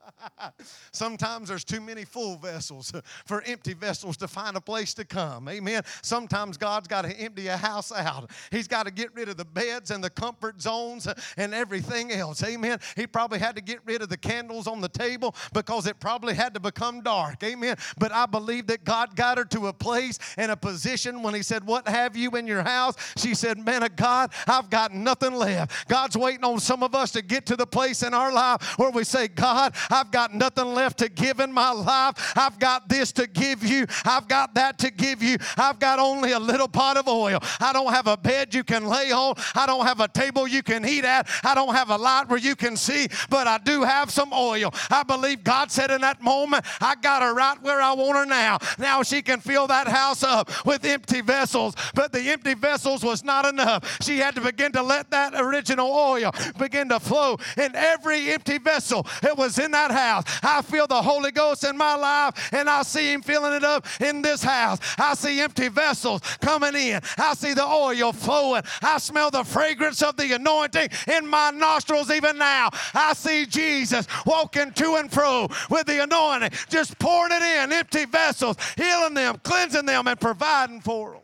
Sometimes there's too many full vessels for empty vessels to find a place to come. Amen. Sometimes God's got to empty a house out. He's got to get rid of the beds and the comfort zones and everything else. Amen. He probably had to get rid of the candles on the table because it probably had to become dark. Amen. But I believe that God got her to a place and a position when he said, "What have you in your house?" She said, "Man of God, I've got nothing left." God's waiting on some of us to get to the place in our life where we say, "God, I've got nothing left to give in my life. I've got this to give you. I've got that to give you. I've got only a little pot of oil. I don't have a bed you can lay on. I don't have a table you can eat at. I don't have a light where you can see, but I do have some oil." I believe God said in that moment, "I got her right where I want her now. Now she can fill that house up with empty vessels." But the empty vessels was not enough. She had to begin to let that original oil begin to flow in every empty vessel that was in that house. I feel the Holy Ghost in my life, and I see him filling it up in this house. I see empty vessels coming in. I see the oil flowing. I smell the fragrance of the anointing in my nostrils even now. I see Jesus walking to and fro with the anointing, just pouring it in empty vessels, healing them, cleansing them, and providing for them.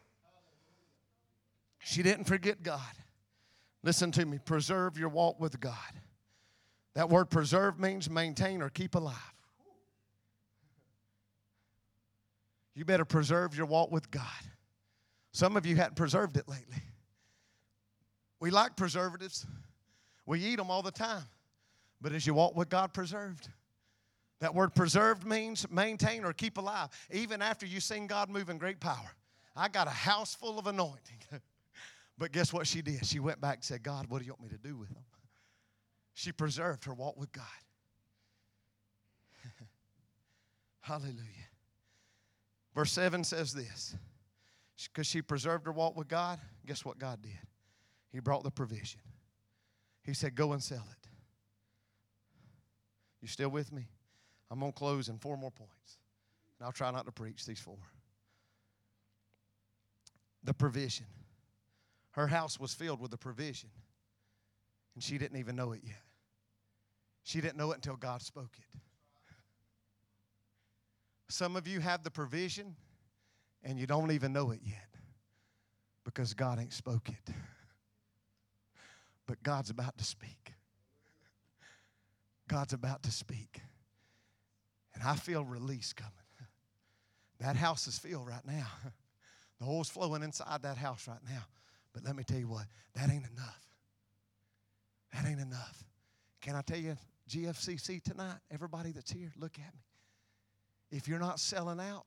She didn't forget God. Listen to me. Preserve your walk with God. That word preserve means maintain or keep alive. You better preserve your walk with God. Some of you hadn't preserved it lately. We like preservatives. We eat them all the time. But as you walk with God, preserved. That word preserved means maintain or keep alive. Even after you've seen God move in great power. I got a house full of anointing. But guess what she did? She went back and said, "God, what do you want me to do with them?" She preserved her walk with God. Hallelujah. Verse seven says this. Because she preserved her walk with God, guess what God did? He brought the provision. He said, "Go and sell it." You still with me? I'm going to close in four more points. And I'll try not to preach these four. The provision. Her house was filled with the provision, and she didn't even know it yet. She didn't know it until God spoke it. Some of you have the provision, and you don't even know it yet because God ain't spoke it. But God's about to speak. God's about to speak. And I feel release coming. That house is filled right now. The oil's flowing inside that house right now. But let me tell you what, that ain't enough. That ain't enough. Can I tell you, G F C C tonight, everybody that's here, look at me. If you're not selling out,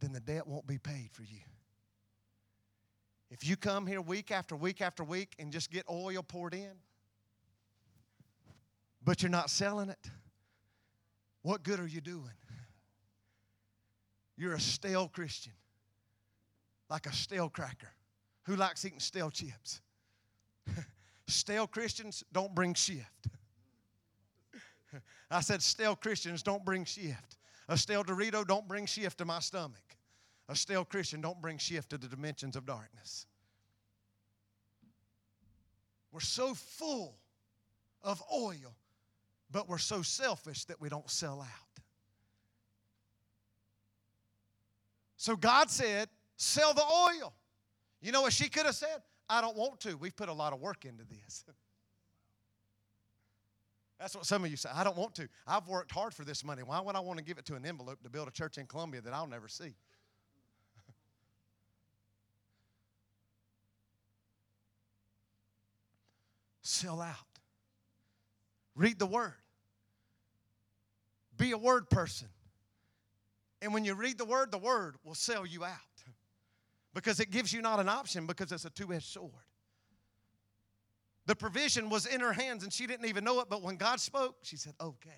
then the debt won't be paid for you. If you come here week after week after week and just get oil poured in, but you're not selling it, what good are you doing? You're a stale Christian. Like a stale cracker. Who likes eating stale chips? Stale Christians don't bring shift. I said stale Christians don't bring shift. A stale Dorito don't bring shift to my stomach. A stale Christian don't bring shift to the dimensions of darkness. We're so full of oil, but we're so selfish that we don't sell out. So God said, "Sell the oil." You know what she could have said? "I don't want to. We've put a lot of work into this." That's what some of you say. "I don't want to. I've worked hard for this money. Why would I want to give it to an envelope to build a church in Columbia that I'll never see?" Sell out. Read the word. Be a word person. And when you read the word, the word will sell you out. because it gives you not an option, because it's a two-edged sword. The provision was in her hands, and she didn't even know it, but when God spoke, she said, okay.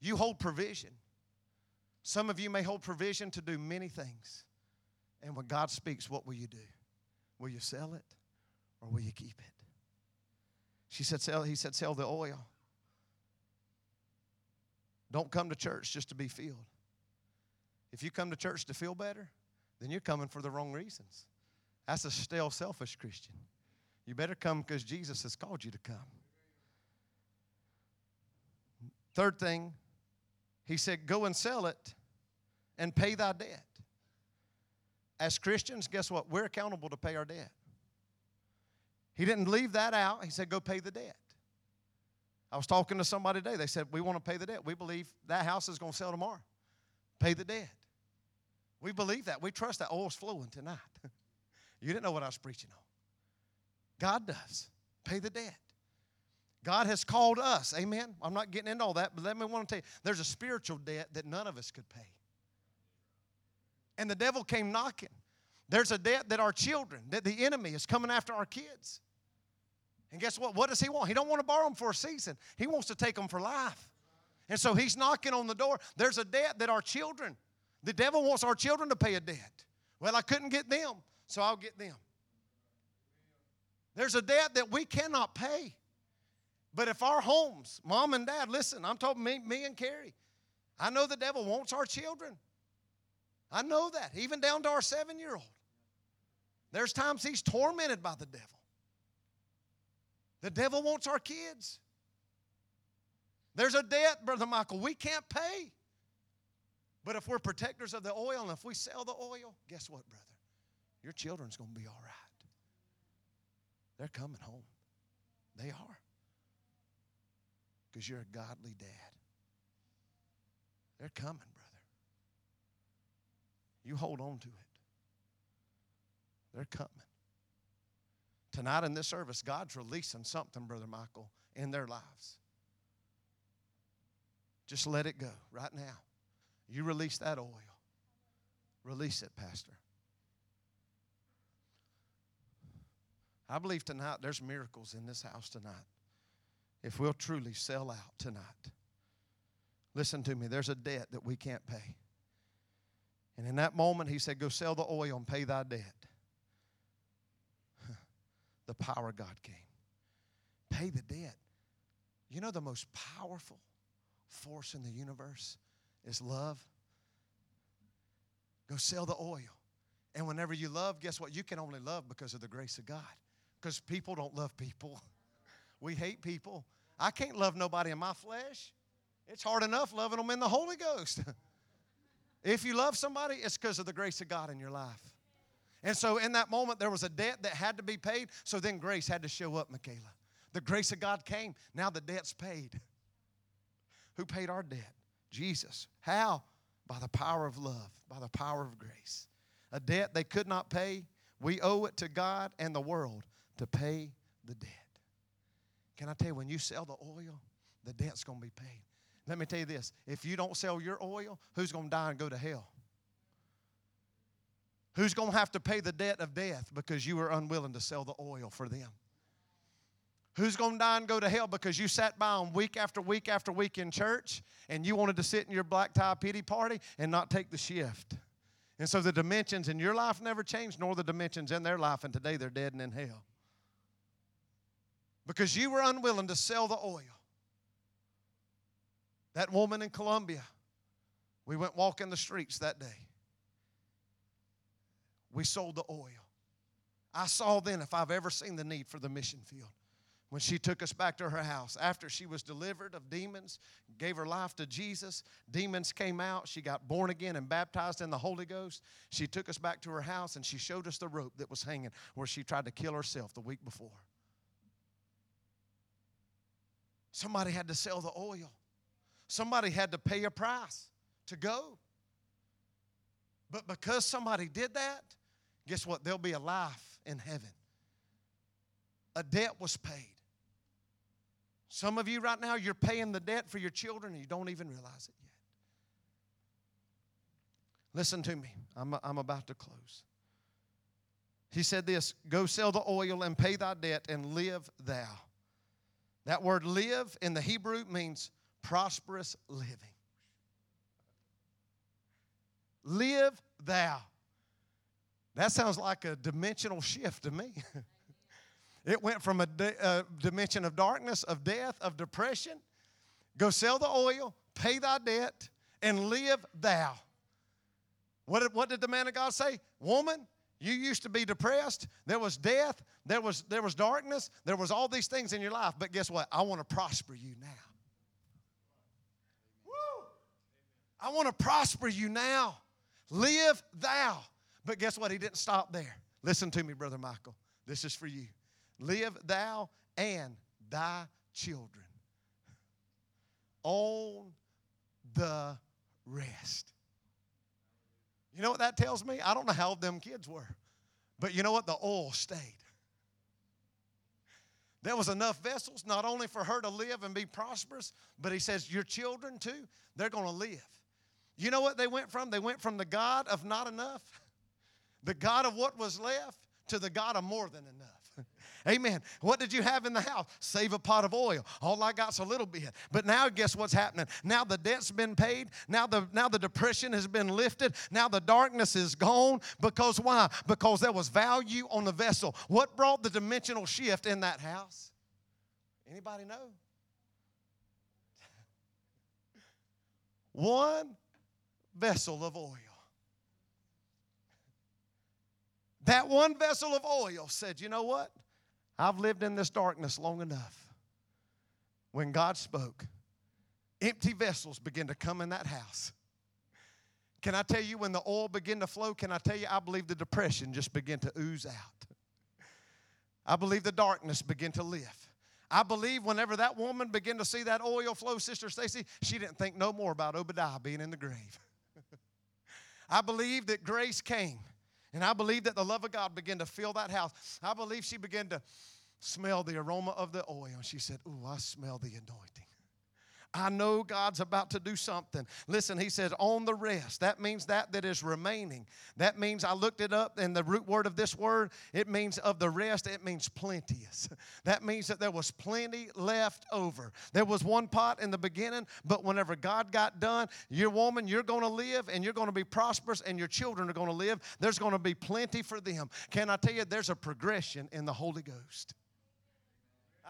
You hold provision. Some of you may hold provision to do many things, and when God speaks, what will you do? Will you sell it, or will you keep it? She said, sell, he said, sell the oil. Don't come to church just to be filled. If you come to church to feel better, then you're coming for the wrong reasons. That's a stale, selfish Christian. You better come because Jesus has called you to come. Third thing, he said, go and sell it and pay thy debt. As Christians, guess what? We're accountable to pay our debt. He didn't leave that out. He said, go pay the debt. I was talking to somebody today. They said, we want to pay the debt. We believe that house is going to sell tomorrow. Pay the debt. We believe that. We trust that oil's flowing tonight. You didn't know what I was preaching on. God does. Pay the debt. God has called us. Amen. I'm not getting into all that, but let me want to tell you, there's a spiritual debt that none of us could pay. And the devil came knocking. There's a debt that our children, that the enemy is coming after our kids. And guess what? What does he want? He don't want to borrow them for a season. He wants to take them for life. And so he's knocking on the door. There's a debt that our children, the devil wants our children to pay a debt. Well, I couldn't get them, so I'll get them. There's a debt that we cannot pay. But if our homes, mom and dad, listen, I'm talking me, me and Carrie. I know the devil wants our children. I know that, even down to our seven-year-old. There's times he's tormented by the devil. The devil wants our kids. There's a debt, Brother Michael, we can't pay. But if we're protectors of the oil and if we sell the oil, guess what, brother? Your children's going to be all right. They're coming home. They are. Because you're a godly dad. They're coming, brother. You hold on to it. They're coming. Tonight in this service, God's releasing something, Brother Michael, in their lives. Just let it go right now. You release that oil. Release it, Pastor. I believe tonight there's miracles in this house tonight. If we'll truly sell out tonight. Listen to me, there's a debt that we can't pay. And in that moment, he said, go sell the oil and pay thy debt. The power of God came. Pay the debt. You know the most powerful force in the universe is love. Go sell the oil. And whenever you love, guess what? You can only love because of the grace of God. Because people don't love people. We hate people. I can't love nobody in my flesh. It's hard enough loving them in the Holy Ghost. If you love somebody, it's because of the grace of God in your life. And so in that moment, there was a debt that had to be paid, so then grace had to show up, Michaela. The grace of God came. Now the debt's paid. Who paid our debt? Jesus. How? By the power of love, by the power of grace. A debt they could not pay. We owe it to God and the world to pay the debt. Can I tell you, when you sell the oil, the debt's going to be paid. Let me tell you this. If you don't sell your oil, who's going to die and go to hell? Who's going to have to pay the debt of death because you were unwilling to sell the oil for them? Who's going to die and go to hell because you sat by them week after week after week in church and you wanted to sit in your black tie pity party and not take the shift? And so the dimensions in your life never changed, nor the dimensions in their life, and today they're dead and in hell. Because you were unwilling to sell the oil. That woman in Columbia, we went walking the streets that day. We sold the oil. I saw then, if I've ever seen, the need for the mission field. When she took us back to her house, after she was delivered of demons, gave her life to Jesus, demons came out. She got born again and baptized in the Holy Ghost. She took us back to her house, and she showed us the rope that was hanging where she tried to kill herself the week before. Somebody had to sell the oil. Somebody had to pay a price to go. But because somebody did that, guess what? There'll be a life in heaven. A debt was paid. Some of you right now, you're paying the debt for your children and you don't even realize it yet. Listen to me. I'm, I'm about to close. He said this, go sell the oil and pay thy debt and live thou. That word live in the Hebrew means prosperous living. Live thou. That sounds like a dimensional shift to me. It went from a, de- a dimension of darkness, of death, of depression. Go sell the oil, pay thy debt, and live thou. What did, what did the man of God say? Woman, you used to be depressed. There was death. There was, there was darkness. There was all these things in your life. But guess what? I want to prosper you now. Woo! I want to prosper you now. Live thou. But guess what? He didn't stop there. Listen to me, Brother Michael. This is for you. Live thou and thy children on the rest. You know what that tells me? I don't know how old them kids were. But you know what? The oil stayed. There was enough vessels not only for her to live and be prosperous, but he says, your children too, they're going to live. You know what they went from? They went from the God of not enough, the God of what was left, to the God of more than enough. Amen. What did you have in the house? Save a pot of oil. All I got's a little bit. But now guess what's happening? Now the debt's been paid. Now the now the depression has been lifted. Now the darkness is gone. Because why? Because there was value on the vessel. What brought the dimensional shift in that house? Anybody know? One vessel of oil. That one vessel of oil said, you know what? I've lived in this darkness long enough. When God spoke, empty vessels began to come in that house. Can I tell you when the oil began to flow, can I tell you I believe the depression just began to ooze out. I believe the darkness began to lift. I believe whenever that woman began to see that oil flow, Sister Stacy, she didn't think no more about Obadiah being in the grave. I believe that grace came. And I believe that the love of God began to fill that house. I believe she began to smell the aroma of the oil. And she said, ooh, I smell the anointing. I know God's about to do something. Listen, he says, on the rest. That means that that is remaining. That means, I looked it up, and the root word of this word, it means of the rest, it means plenteous. That means that there was plenty left over. There was one pot in the beginning, but whenever God got done, your woman, you're going to live, and you're going to be prosperous, and your children are going to live. There's going to be plenty for them. Can I tell you, there's a progression in the Holy Ghost.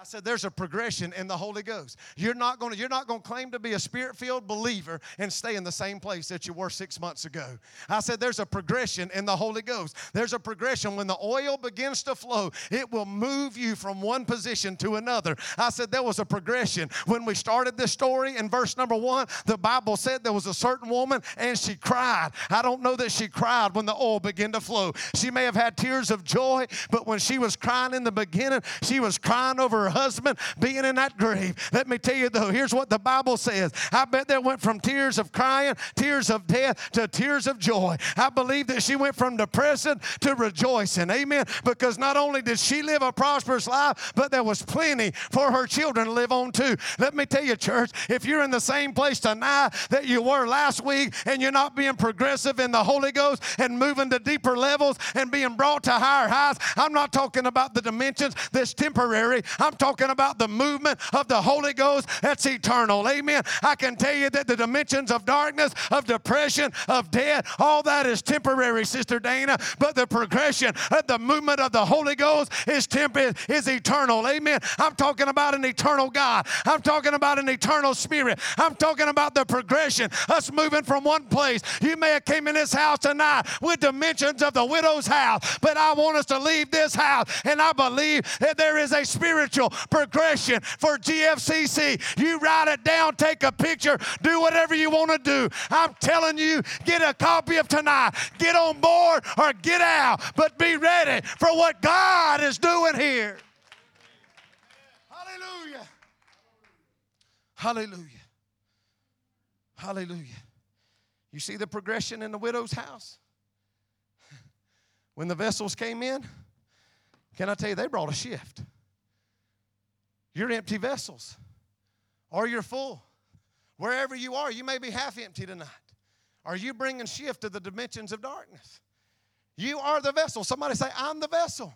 I said, there's a progression in the Holy Ghost. You're not going to, you're not going to claim to be a spirit-filled believer and stay in the same place that you were six months ago. I said, there's a progression in the Holy Ghost. There's a progression. When the oil begins to flow, it will move you from one position to another. I said, there was a progression. When we started this story in verse number one, the Bible said there was a certain woman and she cried. I don't know that she cried when the oil began to flow. She may have had tears of joy, but when she was crying in the beginning, she was crying over her husband being in that grave. Let me tell you though, here's what the Bible says. I bet that went from tears of crying, tears of death, to tears of joy. I believe that she went from depressing to rejoicing. Amen. Because not only did she live a prosperous life, but there was plenty for her children to live on too. Let me tell you, church, if you're in the same place tonight that you were last week and you're not being progressive in the Holy Ghost and moving to deeper levels and being brought to higher heights, I'm not talking about the dimensions that's temporary. I'm talking about the movement of the Holy Ghost that's eternal. Amen. I can tell you that the dimensions of darkness, of depression, of death, all that is temporary, Sister Dana, but the progression of the movement of the Holy Ghost is temp- is eternal. Amen. I'm talking about an eternal God. I'm talking about an eternal spirit. I'm talking about the progression, us moving from one place. You may have came in this house tonight with dimensions of the widow's house, but I want us to leave this house, and I believe that there is a spiritual progression for G F C C. You write it down, take a picture, do whatever you want to do. I'm telling you, get a copy of tonight. Get on board or get out, but be ready for what God is doing here. Hallelujah. Hallelujah. Hallelujah. You see the progression in the widow's house? When the vessels came in, can I tell you, they brought a shift. You're empty vessels, or you're full. Wherever you are, you may be half empty tonight. Are you bringing shift to the dimensions of darkness? You are the vessel. Somebody say, I'm the vessel.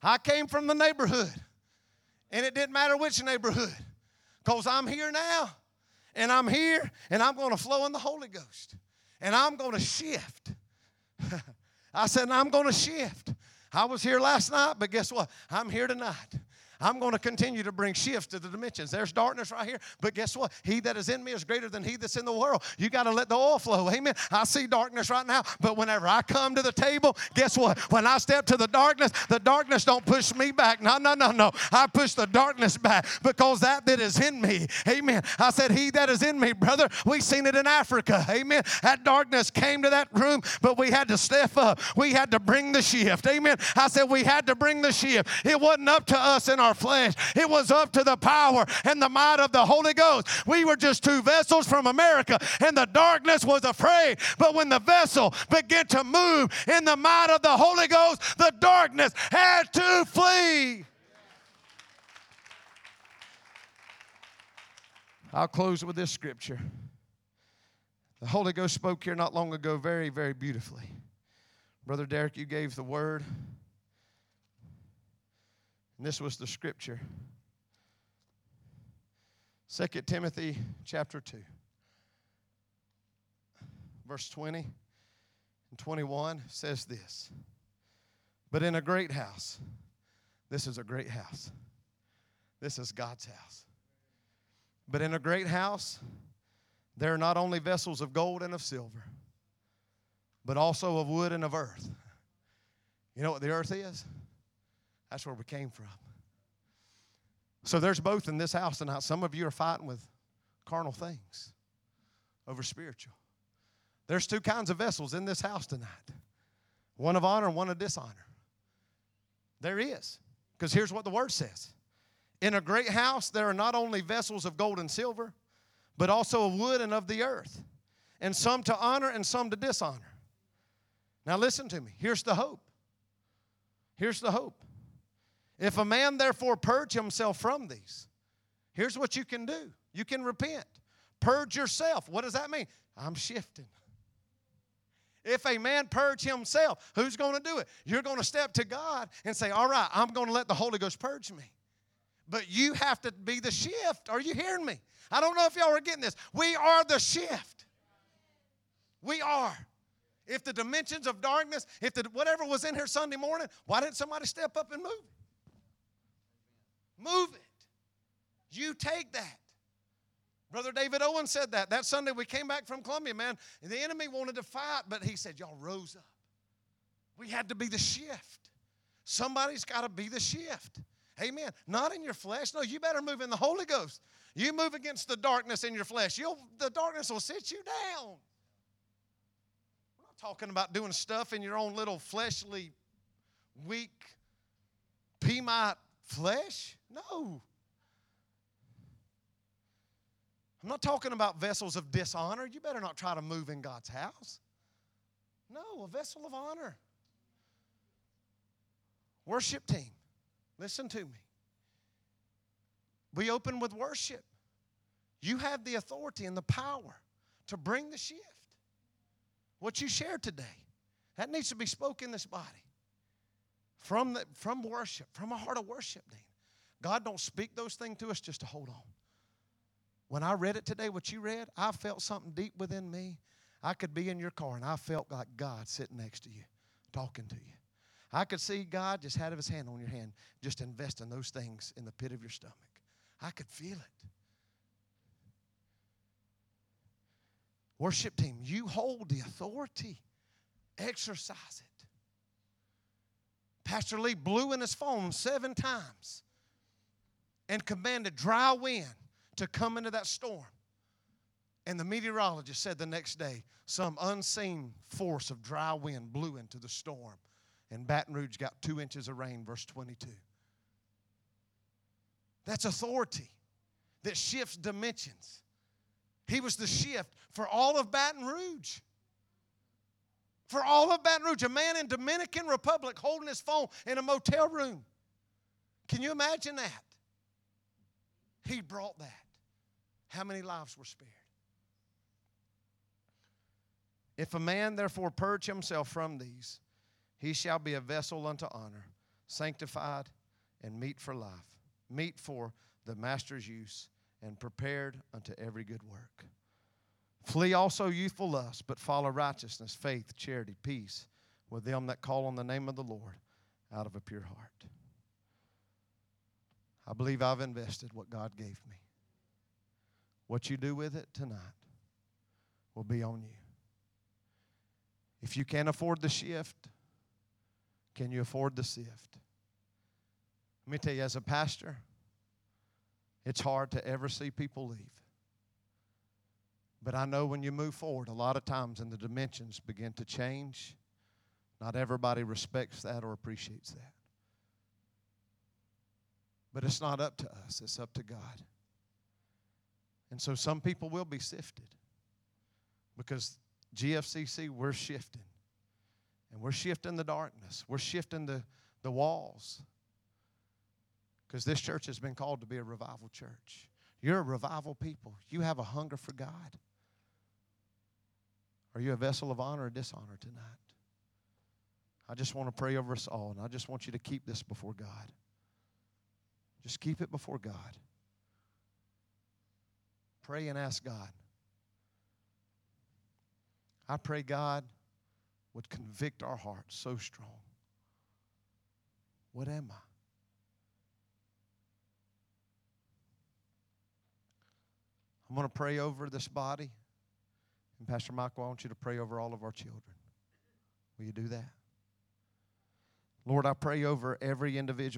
I came from the neighborhood, and it didn't matter which neighborhood, because I'm here now, and I'm here, and I'm going to flow in the Holy Ghost, and I'm going to shift. I said, I'm going to shift. I was here last night, but guess what? I'm here tonight. I'm going to continue to bring shift to the dimensions. There's darkness right here, but guess what? He that is in me is greater than he that's in the world. You got to let the oil flow, amen? I see darkness right now, but whenever I come to the table, guess what? When I step to the darkness, the darkness don't push me back. No, no, no, no. I push the darkness back because that that is in me, amen? I said, he that is in me, brother, we seen it in Africa, amen? That darkness came to that room, but we had to step up. We had to bring the shift, amen? I said, we had to bring the shift. It wasn't up to us in our flesh. It was up to the power and the might of the Holy Ghost. We were just two vessels from America, and the darkness was afraid. But when the vessel began to move in the might of the Holy Ghost, the darkness had to flee. I'll close with this scripture. The Holy Ghost spoke here not long ago very, very beautifully. Brother Derek, you gave the word. And this was the scripture. Second Timothy chapter two. Verse twenty and twenty-one says this. But in a great house, this is a great house. This is God's house. But in a great house, there are not only vessels of gold and of silver, but also of wood and of earth. You know what the earth is? That's where we came from. So there's both in this house tonight. Some of you are fighting with carnal things over spiritual. There's two kinds of vessels in this house tonight. One of honor and one of dishonor. There is. Because here's what the word says. In a great house there are not only vessels of gold and silver, but also of wood and of the earth. And some to honor and some to dishonor. Now listen to me. Here's the hope. Here's the hope. If a man therefore purge himself from these, here's what you can do. You can repent. Purge yourself. What does that mean? I'm shifting. If a man purge himself, who's going to do it? You're going to step to God and say, all right, I'm going to let the Holy Ghost purge me. But you have to be the shift. Are you hearing me? I don't know if y'all are getting this. We are the shift. We are. If the dimensions of darkness, if the, whatever was in here Sunday morning, why didn't somebody step up and move it? Move it. You take that. Brother David Owen said that. That Sunday we came back from Columbia, man. And the enemy wanted to fight, but he said, y'all rose up. We had to be the shift. Somebody's got to be the shift. Amen. Not in your flesh. No, you better move in the Holy Ghost. You move against the darkness in your flesh. You'll, the darkness will sit you down. We're not talking about doing stuff in your own little fleshly, weak, P-mite flesh. No. I'm not talking about vessels of dishonor. You better not try to move in God's house. No, a vessel of honor. Worship team, listen to me. We open with worship. You have the authority and the power to bring the shift. What you shared today, that needs to be spoken in this body. From, the, from worship, from a heart of worship, Dean. God don't speak those things to us just to hold on. When I read it today, what you read, I felt something deep within me. I could be in your car, and I felt like God sitting next to you, talking to you. I could see God just had his hand on your hand, just investing those things in the pit of your stomach. I could feel it. Worship team, you hold the authority. Exercise it. Pastor Lee blew in his phone seven times and commanded dry wind to come into that storm. And the meteorologist said the next day, some unseen force of dry wind blew into the storm. And Baton Rouge got two inches of rain, verse twenty-two. That's authority that shifts dimensions. He was the shift for all of Baton Rouge. For all of Baton Rouge, a man in Dominican Republic holding his phone in a motel room. Can you imagine that? He brought that. How many lives were spared? If a man therefore purge himself from these, he shall be a vessel unto honor, sanctified and meet for life, meet for the master's use, and prepared unto every good work. Flee also youthful lust, but follow righteousness, faith, charity, peace, with them that call on the name of the Lord out of a pure heart. I believe I've invested what God gave me. What you do with it tonight will be on you. If you can't afford the shift, can you afford the sift? Let me tell you, as a pastor, it's hard to ever see people leave. But I know when you move forward, a lot of times and the dimensions begin to change, not everybody respects that or appreciates that. But it's not up to us. It's up to God. And so some people will be sifted because G F C C, we're shifting. And we're shifting the darkness. We're shifting the, the walls. Because this church has been called to be a revival church. You're a revival people. You have a hunger for God. Are you a vessel of honor or dishonor tonight? I just want to pray over us all, and I just want you to keep this before God. Just keep it before God. Pray and ask God. I pray God would convict our hearts so strong. What am I? I'm going to pray over this body. And Pastor Michael, I want you to pray over all of our children. Will you do that? Lord, I pray over every individual.